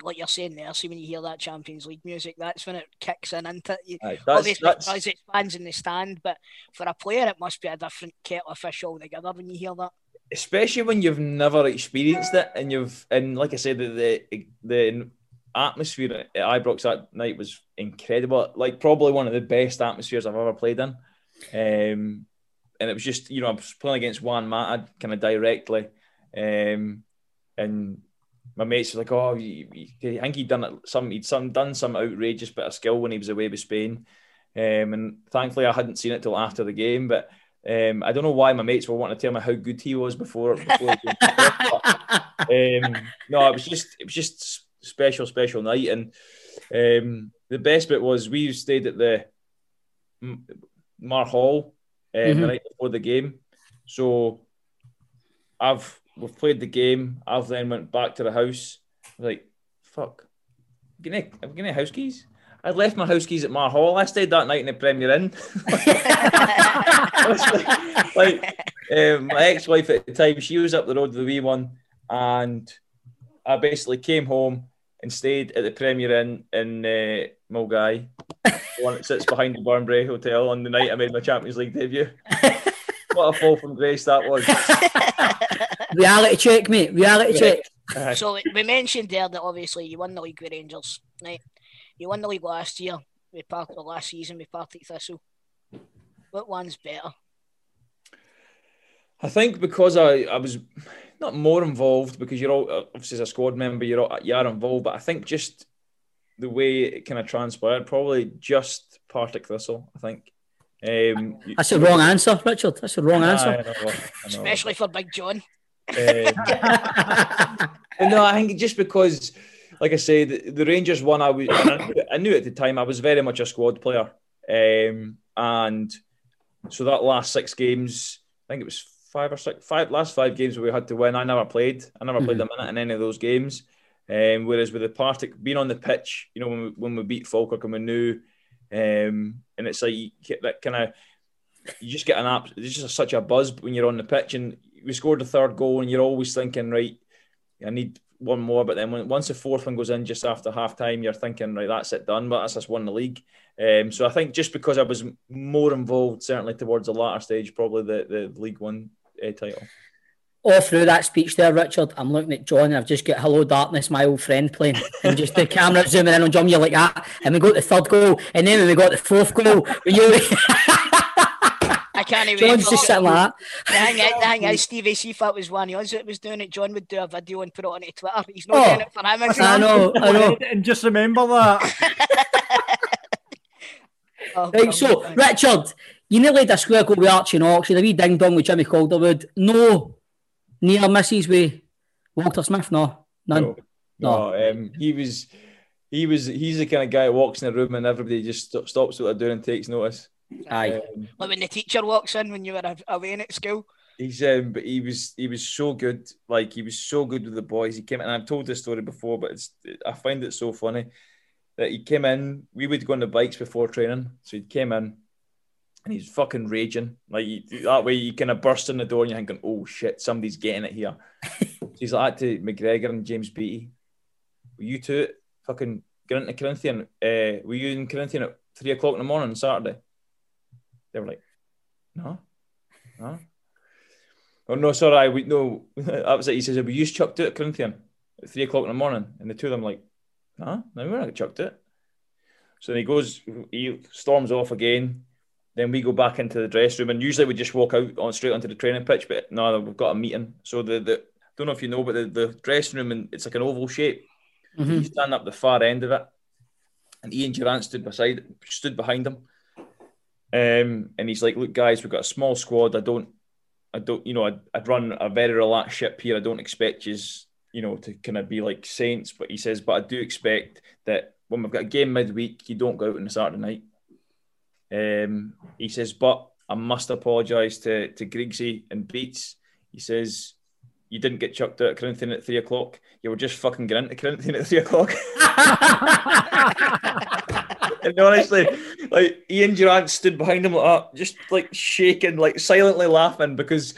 like you're saying there, see when you hear that Champions League music, that's when it kicks in, isn't it? Obviously, because it's fans in the stand, but for a player, it must be a different kettle of fish altogether when you hear that. Especially when you've never experienced it, and like I said, the atmosphere at Ibrox that night was incredible. Like probably one of the best atmospheres I've ever played in. And it was just, I was playing against Juan Mata kind of directly. And my mates were like, I think he'd done some outrageous bit of skill when he was away with Spain. And thankfully I hadn't seen it till after the game, but I don't know why my mates were wanting to tell me how good he was before the game. But, no, it was just special night. And the best bit was we stayed at the Mar Hall, the night before the game, so we've played the game. I've then went back to the house. I was like, fuck, I'm getting house keys. I left my house keys at Mar Hall. I stayed that night in the Premier Inn. My ex-wife at the time, she was up the road with the wee one, and I basically came home and stayed at the Premier Inn in Mulgai. The one that sits behind the Burnbrae Hotel on the night I made my Champions League debut. What a fall from grace that was. Reality check, mate. Reality check. Right. So we mentioned there that obviously you won the league with Rangers, right? You won the league last year. Last season we partied Thistle. What one's better? I think because I was not more involved, because you're all obviously as a squad member, you are involved, but I think just the way it kind of transpired, probably just Partick Thistle, I think. That's the wrong answer, Richard. That's the wrong answer. I know. Especially for Big John. No, I think just because, like I say, the Rangers one, I knew at the time I was very much a squad player. And so that last six games, I think it was last five games where we had to win, I never played. I never played a minute in any of those games. Whereas with the Partick being on the pitch, when we beat Falkirk and we knew, and it's like you just get an app. It's just such a buzz when you're on the pitch, and we scored the third goal, and you're always thinking, right, I need one more. But then once the fourth one goes in just after half time, you're thinking, right, that's it, done. But that's us won the league. So I think just because I was more involved, certainly towards the latter stage, probably the League One title. All through that speech there, Richard, I'm looking at John and I've just got Hello Darkness, My Old Friend playing, and just the camera zooming in on John, you're like that, and we got the third goal, and then when we got the fourth goal, I can't even. John's just sitting like that. The hang out, Stevie, see if that was one of us that was doing it, John would do a video and put it onto Twitter. He's not doing it for him. I know. And just remember that. Right, so, Richard, you nearly had a square goal with Archie Knox, you had a wee ding-dong with Jimmy Calderwood, no near misses with Walter Smith? No, none. No. He was he's the kind of guy who walks in a room and everybody just stops what they're doing and takes notice. Aye. Like when the teacher walks in when you were away at school. He's but he was so good. Like he was so good with the boys. He came in, and I've told this story before, but I find it so funny that he came in. We would go on the bikes before training, so he came in and he's fucking raging. Like that way, you kind of burst in the door and you're thinking, "Oh shit, somebody's getting it here." So he's like to McGregor and James Beattie. Were you two fucking going to Corinthian? Were you in Corinthian at 3 o'clock in the morning on Saturday? They were like, "No." Oh no, sorry, no. That was it. He says, "We used chucked it at Corinthian at 3 o'clock in the morning," and the two of them like, "No, we're not chucked it." So then he storms off again. Then we go back into the dress room, and usually we just walk out straight onto the training pitch. But no, we've got a meeting. So the don't know if you know, but the dressing room, and it's like an oval shape. Mm-hmm. You stand up the far end of it, and Ian Durant stood behind him, and he's like, "Look, guys, we've got a small squad. I don't, you know, I'd run a very relaxed ship here. I don't expect yous, you know, to kind of be like saints." But he says, "But I do expect that when we've got a game midweek, you don't go out on a Saturday night." He says, "But I must apologise to Grigsy and Beats." He says, "You didn't get chucked out of Corinthian at 3 o'clock. You were just fucking going into Corinthian at 3 o'clock." And honestly, like Ian Durant stood behind him like that, just like shaking, like silently laughing, because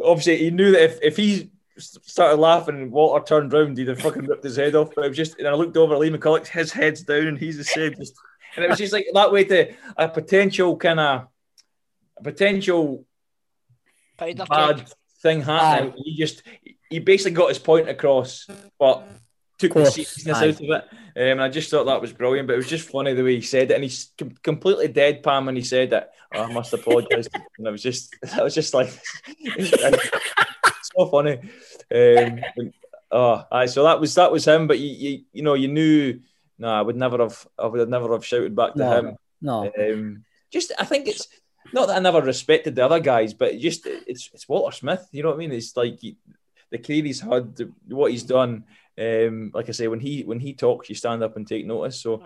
obviously he knew that if he started laughing and Walter turned round, he'd have fucking ripped his head off. But it was just, and I looked over at Lee McCulloch, his head's down and he's the same. Just, and it was just like that way to a potential kind of bad thing happening. He basically got his point across, but took the seriousness out of it. And I just thought that was brilliant, but it was just funny the way he said it. And he's completely deadpan when he said it. "Oh, I must apologise." And I was just like, so funny. So that was him. But you know, you knew. No, I would never have shouted back to him. No. Just, I think it's not that I never respected the other guys, but just it's Walter Smith. You know what I mean? It's like the career he's had, what he's done. Like I say, when he talks, you stand up and take notice. So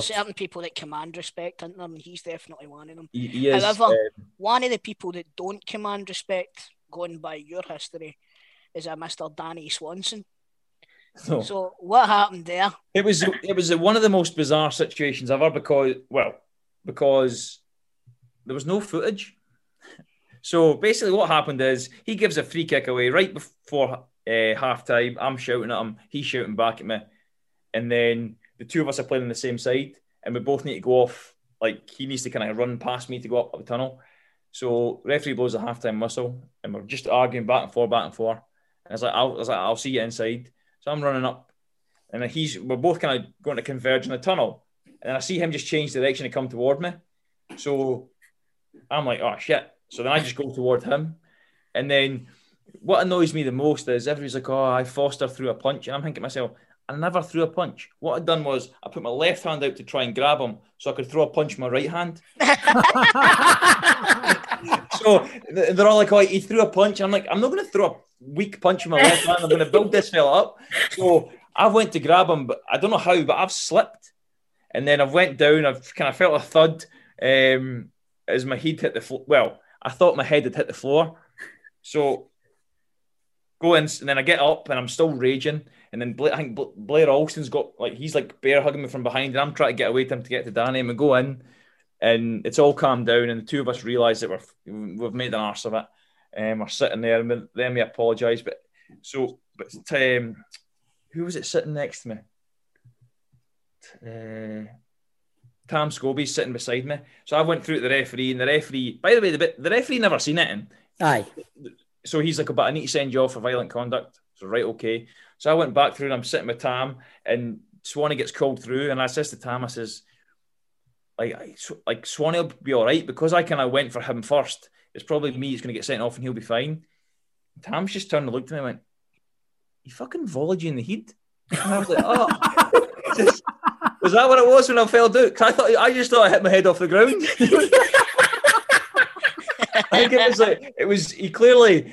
certain people that command respect, aren't there? And he's definitely one of them. He is, however, one of the people that don't command respect, going by your history, is a Mr. Danny Swanson. No. So what happened there? It was one of the most bizarre situations ever because there was no footage. So basically, what happened is he gives a free kick away right before half time. I'm shouting at him, he's shouting back at me, and then the two of us are playing on the same side, and we both need to go off. Like he needs to kind of run past me to go up the tunnel. So referee blows a half time whistle, and we're just arguing back and forth. And I was like, I'll see you inside. So I'm running up, and we're both kind of going to converge in the tunnel, and I see him just change direction and come toward me. So I'm like, oh shit. So then I just go toward him, and then what annoys me the most is everybody's like, "Oh, I Foster threw a punch," and I'm thinking to myself, I never threw a punch. What I'd done was I put my left hand out to try and grab him so I could throw a punch with my right hand. So they're all like, "Oh, he threw a punch." I'm like, I'm not going to throw a weak punch with my left hand. I'm going to build this fella up. So I went to grab him, but I don't know how, but I've slipped, and then I went down. I've kind of felt a thud as my head hit the floor. Well, I thought my head had hit the floor. So go in, and then I get up, and I'm still raging. And then I think Blair Alston's got, like, he's like bear hugging me from behind, and I'm trying to get away to him to get to Danny, and we go in, and it's all calmed down, and the two of us realise that we've made an arse of it, and we're sitting there, and then we apologise. But who was it sitting next to me? Tam Scobie's sitting beside me. So I went through to the referee, and the referee, by the way, the referee never seen it in. Aye. So he's like, "But I need to send you off for violent conduct." So right, okay. So I went back through, and I'm sitting with Tam, and Swanee gets called through, and I says to Tam, I says, like Swanee will be all right because I kind of went for him first. It's probably me that's going to get sent off, and he'll be fine. And Tam's just turned and looked at me and went, "You fucking volleyed you in the head." And I was like, "Oh." Was that what it was when I fell down? Because I just thought I hit my head off the ground. I think it was like he clearly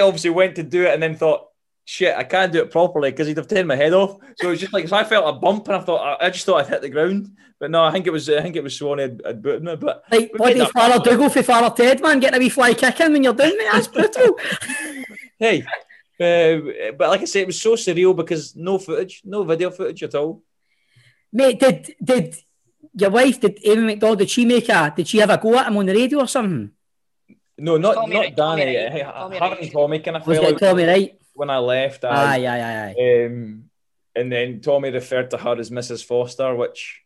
obviously went to do it and then thought, shit, I can't do it properly because he'd have turned my head off. So it was just like, so I felt a bump and I thought, I just thought I'd hit the ground. But no, I think it was Swanee had booted me. But like, what did Father Dougal for Father Ted, man? Getting a wee fly kick in when you're doing it, that's brutal. Hey, but like I said, it was so surreal because no footage, no video footage at all. Mate, did your wife, did Amy McDonald, did she have a go at him on the radio or something? No, not Danny. Harry and Tommy kind of fell out. Tommy, right? When I left, aye. And then Tommy referred to her as Mrs. Foster, which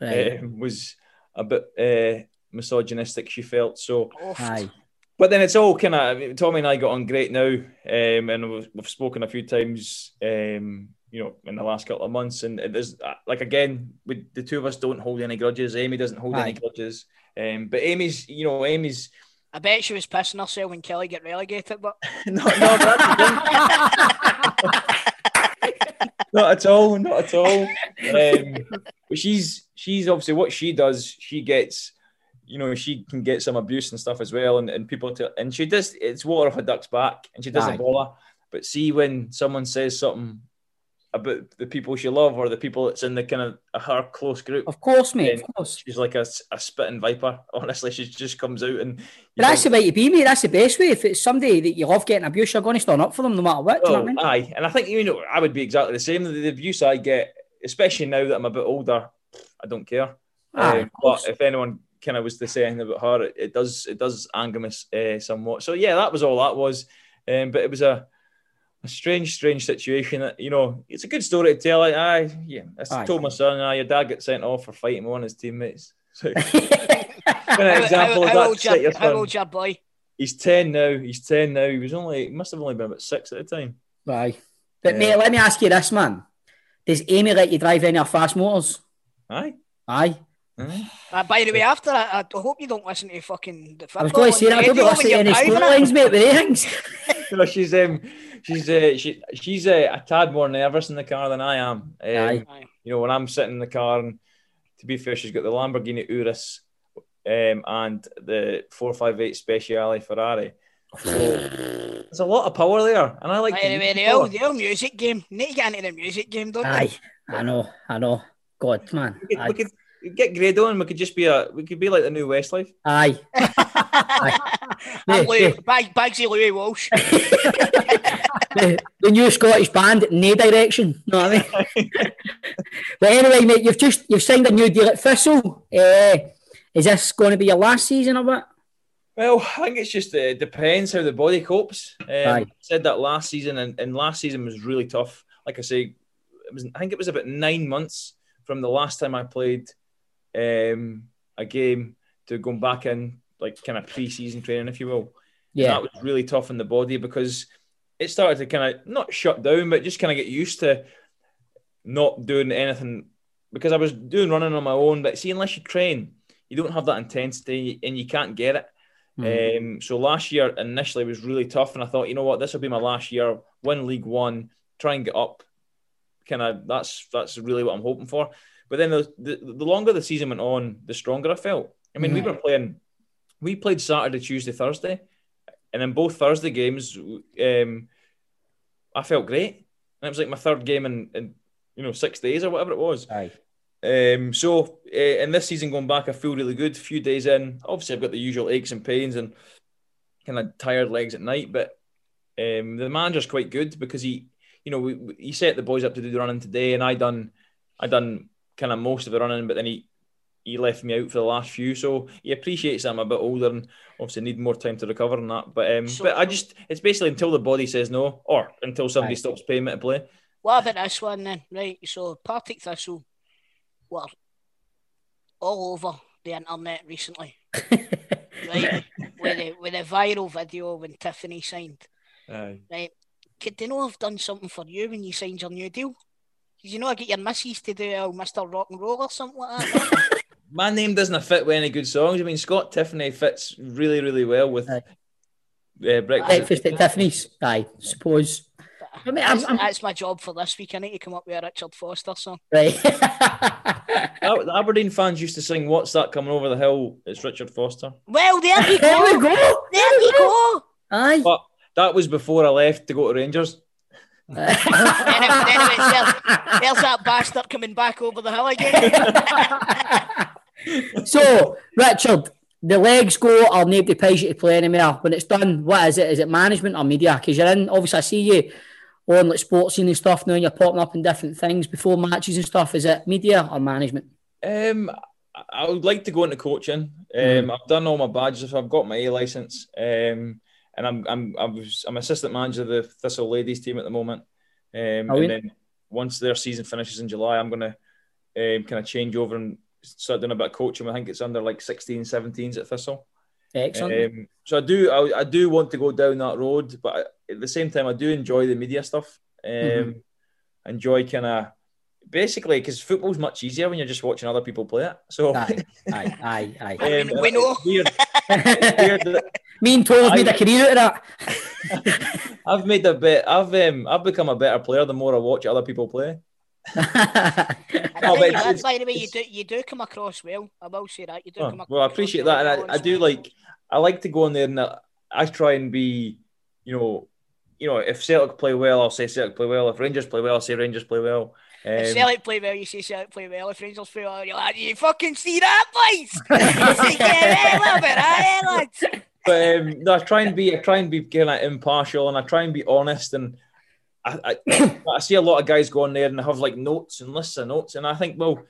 was a bit misogynistic, she felt. So, aye. But then it's all kind of, I mean, Tommy and I got on great now, and we've spoken a few times, you know, in the last couple of months. And there's like, again, the two of us don't hold any grudges. Amy doesn't hold any grudges, but Amy's. I bet she was pissing herself when Kelly got relegated, but no, not at all. But she's obviously, what she does, she gets, you know, she can get some abuse and stuff as well, and people tell, and she does, it's water off her duck's back, and she doesn't bother. But see, when someone says something about the people she loves or the people that's in the kind of her close group. Of course, mate, of course. She's like a spitting viper. Honestly, she just comes out and... But that's the way to be, mate. That's the best way. If it's somebody that you love getting abuse, you're going to stand up for them no matter what. Well, do you know what I mean? Aye. And I think, you know, I would be exactly the same. The abuse I get, especially now that I'm a bit older, I don't care. Aye, but if anyone kind of was to say anything about her, it does anger me somewhat. So, yeah, that was all that was. But it was a strange situation. That, you know, it's a good story to tell. I told my son, your dad got sent off for fighting one of his teammates. So, how old's your boy? He's 10 now. He was only, he must have only been about 6 at the time. Aye, but mate, let me ask you this, man. Does Amy let you drive any of fast motors? Aye. By the way, after that, I hope you don't listen to fucking the football. I was going to say, I don't listen to any score lines, mate, with things. No, she's a tad more nervous in the car than I am. You know, when I'm sitting in the car, and to be fair, she's got the Lamborghini Urus and the 458 Speciale Ferrari. So there's a lot of power there, and I like. By the way, the old music game. You need to get into the music game, don't you? Aye, I know. God, man. We could get Grado, and we could just be we could be like the new Westlife. Aye. Bagsy Louis Walsh. the new Scottish band, No Direction. Know what I mean? But anyway, mate, you've signed a new deal at Thistle. Is this going to be your last season or what? Well, I think it's just it depends how the body copes. I said that last season, and last season was really tough. Like I say, I think it was about 9 months from the last time I played a game to going back in. Like kind of pre-season training, if you will. Yeah. And that was really tough on the body because it started to kind of, not shut down, but just kind of get used to not doing anything because I was doing running on my own. But see, unless you train, you don't have that intensity and you can't get it. Mm-hmm. So last year initially was really tough and I thought, you know what, this will be my last year, win League One, try and get up. Kind of, that's really what I'm hoping for. But then the longer the season went on, the stronger I felt. I mean, we were playing... We played Saturday, Tuesday, Thursday, and in both Thursday games, I felt great. And it was like my third game in you know, 6 days or whatever it was. Aye. In this season going back, I feel really good. A few days in, obviously I've got the usual aches and pains and kind of tired legs at night. But the manager's quite good because he set the boys up to do the running today, and I done kind of most of the running, but then he left me out for the last few, so he appreciates that I'm a bit older and obviously need more time to recover and that. But it's basically until the body says no, or until somebody stops paying me to play. What about this one then? Right, so Partick Thistle were all over the internet recently, right? with a viral video when Tiffany signed. Aye. Right, could they not have done something for you when you signed your new deal? Did you not get your missus to do Mr. Rock and Roll or something like that? My name doesn't fit with any good songs. I mean, Scott Tiffany fits really, really well with Breakfast at Tiffany's, I suppose. I mean, that's my job for this week. I need to come up with a Richard Foster song. Right. The Aberdeen fans used to sing, "What's That Coming Over the Hill?" It's Richard Foster. Well, there you go. There we go. Aye. But that was before I left to go to Rangers. There's that bastard coming back over the hill again. So, Richard, the legs go, or nobody pays you to play anymore. When it's done, what is it? Is it management or media? Because you're in, obviously, I see you on like sports scene and stuff now, and you're popping up in different things before matches and stuff. Is it media or management? I would like to go into coaching. I've done all my badges. I've got my A licence. And I'm assistant manager of the Thistle ladies team at the moment. And then once their season finishes in July, I'm going to kind of change over and start doing a bit of coaching. I think it's under like 16, 17s at Thistle. Excellent. So I do want to go down that road, but at the same time, I do enjoy the media stuff. Enjoy kind of, basically, because football's much easier when you're just watching other people play it. So, aye. We know. It's weird. Me and Toll's made a career out of that. I've made a bit. I've become a better player the more I watch other people play. That's by the way, you do come across well. I will say that you do. Well, I appreciate that, and I do like. I like to go in there and I try and be, you know, if Celtic play well, I'll say Celtic play well. If Rangers play well, I'll say Rangers play well. If Celtic play well, you say Celtic play well. If Rangers play well, you're like, you fucking see that, boys? You see, yeah, a little bit, eh, lads? But no, I try and be kind of impartial, and I try and be honest. And I see a lot of guys go on there and have like notes and lists of notes, and I think, well,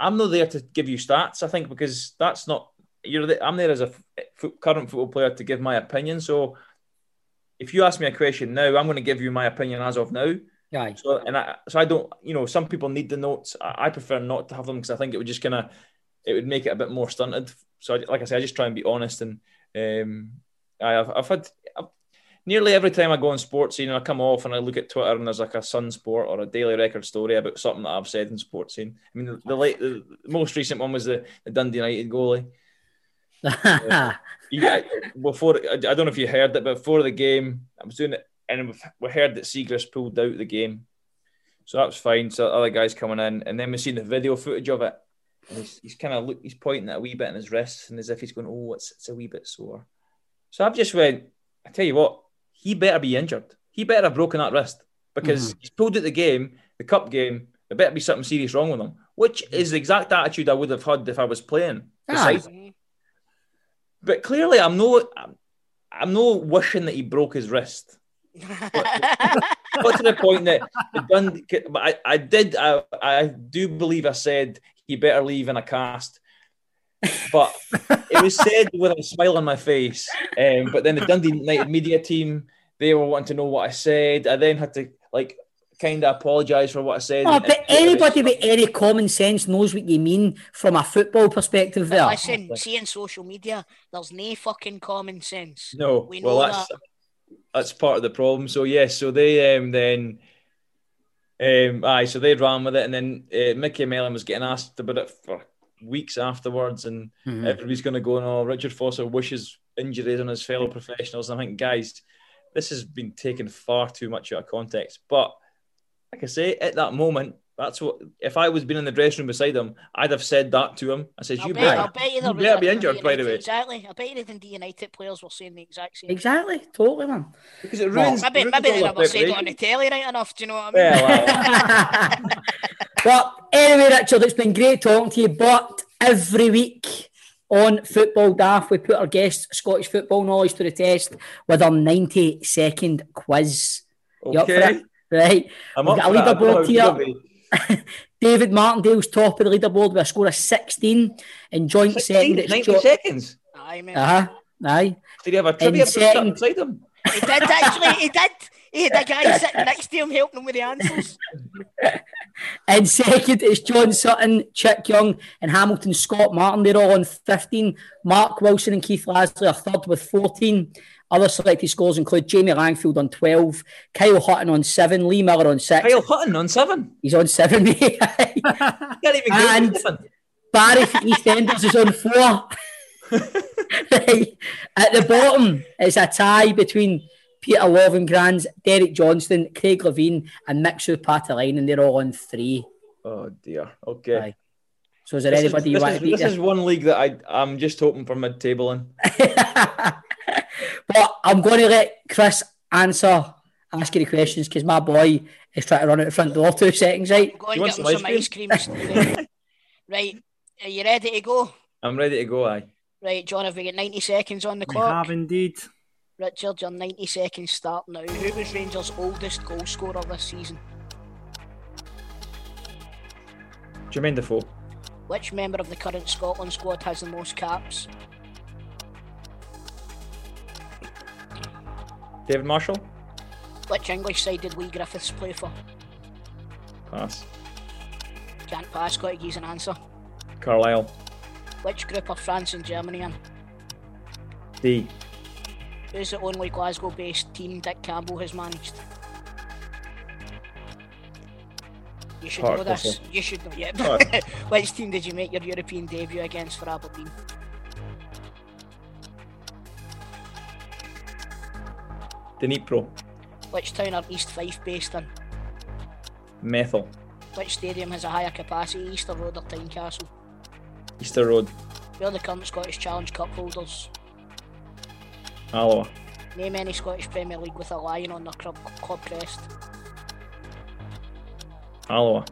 I'm not there to give you stats. I think because that's not I'm there as a current football player to give my opinion. So if you ask me a question now, I'm going to give you my opinion as of now. Right. So I don't, some people need the notes. I prefer not to have them because I think it would just it would make it a bit more stunted. So like I say, I just try and be honest. And I've had nearly every time I go on sports scene, I come off and I look at Twitter and there's like a Sun Sport or a Daily Record story about something that I've said in sports scene. I mean, the most recent one was the Dundee United goalie. Before, I don't know if you heard that, but before the game, I was doing it. And we heard that Seagrass pulled out of the game. So that was fine. So other guys coming in. And then we seen the video footage of it. And he's pointing at a wee bit in his wrist and as if he's going, oh, it's a wee bit sore. So I've just went, I tell you what, he better be injured. He better have broken that wrist because he's pulled out the game, the cup game, there better be something serious wrong with him, which is the exact attitude I would have had if I was playing. But clearly I'm no wishing that he broke his wrist. But to the point that I do believe I said he better leave in a cast, but it was said with a smile on my face. But then the Dundee United media team, they were wanting to know what I said. I then had to kind of apologise for what I said. Oh, but anybody with any common sense knows what you mean from a football perspective there. Listen, seeing social media, there's no fucking common sense. No, we know that. That's part of the problem. So yes, so they so they ran with it, and then Mickey Mellon was getting asked about it for weeks afterwards, and everybody's going to go, "No, Richard Foster wishes injuries on his fellow professionals." And I think, guys, this has been taken far too much out of context. But like I say, at that moment, that's what. If I was been in the dressing room beside him, I'd have said that to him. I said, "You better be injured by the way." Exactly. I bet you the United players were saying the exact same. Exactly. Totally, man. Because it ruins. Well, maybe they never said it on the telly right enough. Do you know what I mean? Yeah, well. Well, anyway, Richard, it's been great talking to you. But every week on Football Daft, we put our guests' Scottish football knowledge to the test with our 90-second quiz. Okay. You up for it? Right. I'm up. We've got a leaderboard here. David Martindale's top of the leaderboard with a score of 16 and joint second. 90 seconds. Aye, mate. Aye. Did he have a trivia second beside him? He did actually. He did. He had a guy sitting next to him helping him with the answers. And second is John Sutton, Chick Young, and Hamilton Scott Martin. They're all on 15. Mark Wilson and Keith Lasley are third with 14. Other selected scores include Jamie Langfield on 12, Kyle Hutton on 7, Lee Miller on 6. Kyle Hutton on 7? He's on 7, mate. And Barry from EastEnders is on 4. Right. At the bottom is a tie between Peter Lovengrands, Derek Johnston, Craig Levine, and Mixu Patalainen, and they're all on 3. Oh, dear. Okay. Right. So is there anybody you want to beat there? This is one league that I'm just hoping for mid-table in. But I'm going to let Chris answer ask you the questions because my boy is trying to run out the front door 2 seconds, right? I'm going to get him some ice cream. Right, are you ready to go? I'm ready to go, aye. Right, John, have we got 90 seconds on the clock? We have indeed. Richard, your 90 seconds start now. Who was Rangers' oldest goal scorer this season? Jermaine Defoe. Which member of the current Scotland squad has the most caps? David Marshall. Which English side did Lee Griffiths play for? Pass. Can't pass, got to give an answer. Carlisle. Which group are France and Germany in? D. Who's the only Glasgow-based team Dick Campbell has managed? You should know this. You should know, yeah. Which team did you make your European debut against for Aberdeen? Dnipro. Which town are East Fife based in? Methil. Which stadium has a higher capacity, Easter Road or Tynecastle? Easter Road. Where are the current Scottish Challenge Cup holders? Alloa. Name any Scottish Premier League with a lion on their club crest. Alloa.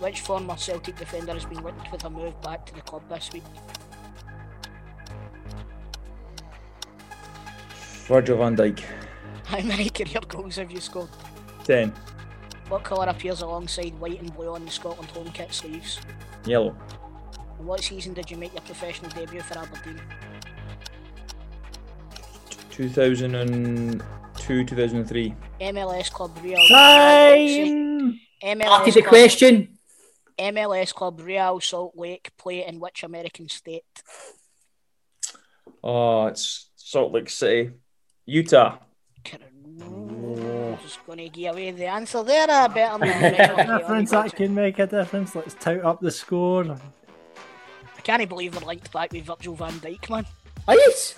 Which former Celtic defender has been linked with a move back to the club this week? Virgil van Dijk. How many career goals have you scored? 10. What colour appears alongside white and blue on the Scotland home kit sleeves? Yellow. In what season did you make your professional debut for Aberdeen? 2002-2003. MLS club Real. Time! After the question. MLS club Real Salt Lake play in which American state? Oh, it's Salt Lake City, Utah. I'm just going to give away the answer there. I better not. Difference that can make a difference. Let's tout up the score. I can't believe we're linked back with Virgil van Dijk, man. Nice.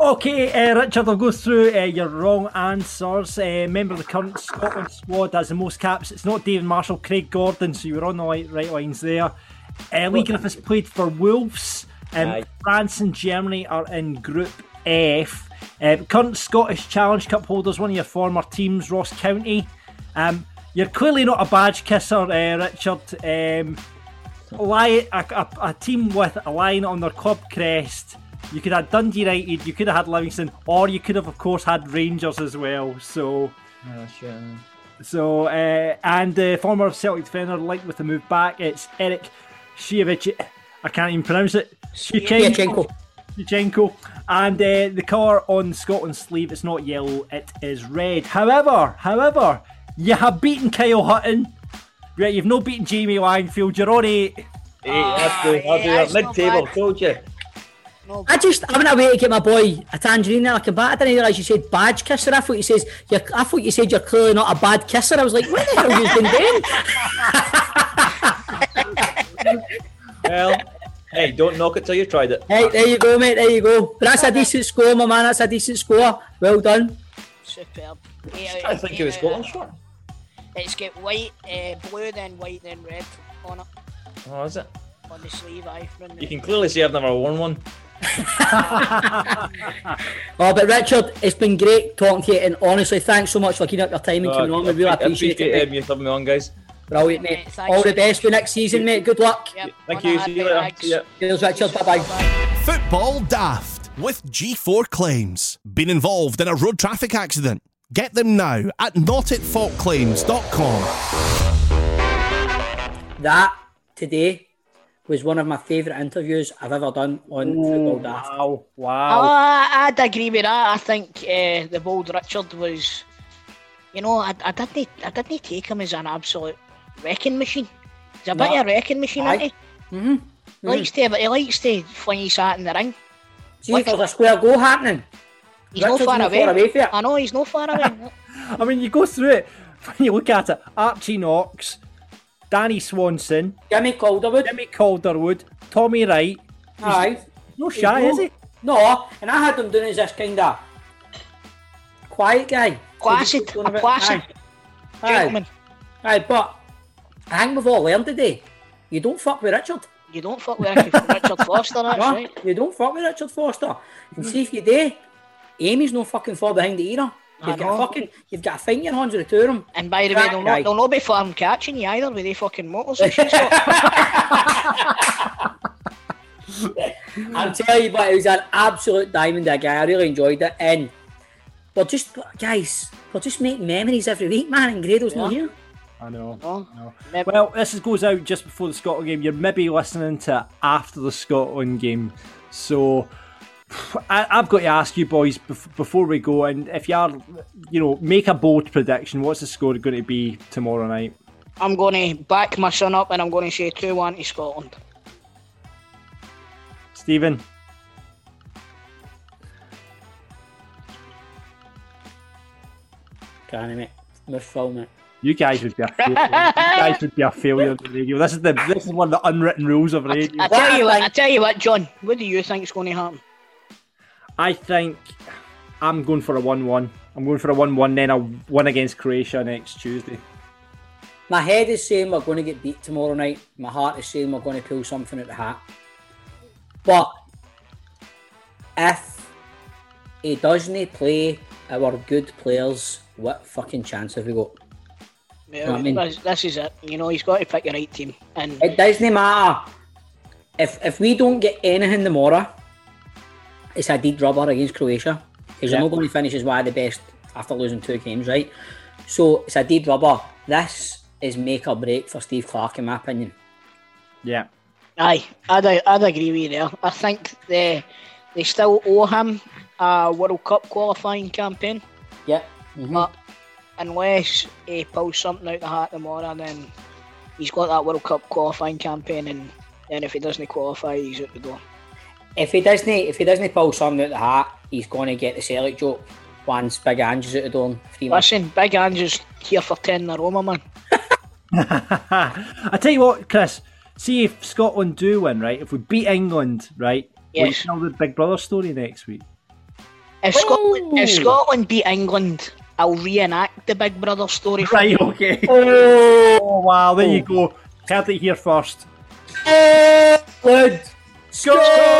Okay, Richard, I'll go through your wrong answers. Member of the current Scotland squad has the most caps. It's not David Marshall, Craig Gordon, so you were on the right lines there. Lee Griffiths played for Wolves. France and Germany are in Group F. Current Scottish Challenge Cup holders, one of your former teams, Ross County. You're clearly not a badge kisser, Richard. A team with a lion on their club crest. You could have Dundee United, you could have had Livingston, or you could have, of course, had Rangers as well. So, sure. So, former Celtic defender linked with the move back, it's Eric Shevchenko. I can't even pronounce it. Shevchenko. And the colour on Scotland's sleeve, it's not yellow, it is red. However, you have beaten Kyle Hutton. Right, you've not beaten Jamie Langfield, you're on 8. That's good. Mid-table, told you. No. I went away to get my boy a tangerine there. I came back. I didn't realise you said badge kisser. I thought you said you're clearly not a bad kisser. I was like, what the hell have you been doing? Well, hey, don't knock it till you tried it. Hey, there you go, mate. There you go. But that's a decent score, my man. That's a decent score. Well done. Superb. I think it was Scotland short. It's got white, blue, then white, then red on it. Oh, is it? On the sleeve, aye. You can clearly see I've never worn one. But Richard, it's been great talking to you, and honestly, thanks so much for giving up your time and coming on. We really appreciate it. You having me on, guys. Brilliant, mate. All the best for next season, mate. Good luck. Yep. Thank you. See you later. Cheers, Richard. Bye-bye. Football Daft with G4 Claims. Been involved in a road traffic accident? Get them now at notatfaultclaims.com. That today was one of my favourite interviews I've ever done on Football Daft. Wow. I'd agree with that. I think the bold Richard was, you know, I didn't take him as an absolute wrecking machine. He's a bit of a wrecking machine, isn't he? Mm-hmm. He likes to fling his hat in the ring. See, if there's a square goal happening. He's not far away from it. I know, he's not far away. I mean, you go through it, when you look at it, Archie Knox, Danny Swanson, Jimmy Calderwood, Tommy Wright. Aye. No shy, is he? No, and I had him doing as this kind of quiet guy. Placid, so placid. Gentlemen. Aye, but I think we've all learned today, you don't fuck with Richard. You don't fuck with Richard Foster, that's right. You don't fuck with Richard Foster. And see if you do, Amy's no fucking far behind it either. You've got a thing in your hands with the two of them. And by the way, they'll not be far from catching you either with they fucking motors and shit. I'll tell you, but it was an absolute diamond, that guy. I really enjoyed it. And we're just making memories every week, man, and Grado's not here. I know. Well, this goes out just before the Scotland game. You're maybe listening to after the Scotland game. So I've got to ask you boys before we go, and if you are, make a bold prediction. What's the score going to be tomorrow night? I'm going to back my son up and I'm going to say 2-1 to Scotland. Stephen? Can't, mate. Move full, mate. You guys would be a failure. On the radio. This is one of the unwritten rules of radio. I tell you what, John, what do you think is going to happen? I think I'm going for a 1-1. I'm going for a 1-1, then a win against Croatia next Tuesday. My head is saying we're going to get beat tomorrow night. My heart is saying we're going to pull something out the hat. But if he doesn't play our good players, what fucking chance have we got? Yeah, I mean, this is it. He's got to pick the right team. And it doesn't matter. If we don't get anything tomorrow, it's a dead rubber against Croatia. Because you're not going to finish as one of the best after losing two games, right? So it's a dead rubber. This is make or break for Steve Clarke, in my opinion. Yeah. Aye, I'd agree with you there. I think they still owe him a World Cup qualifying campaign. Yeah. Mm-hmm. But unless he pulls something out the hat tomorrow, then he's got that World Cup qualifying campaign, and then if he doesn't qualify, he's out the door. If he doesn't pull something out the hat, he's going to get the Celtic joke once Big Ange is out the door. Listen, Big Ange is here for 10 in a row, my man. I tell you what, Chris, see if Scotland do win, right? If we beat England, right? Yes. We'll tell the Big Brother story next week. If Scotland beat England, I'll reenact the Big Brother story. Right, okay. Oh, wow, there you go. Heard it here first. Good. Scotland!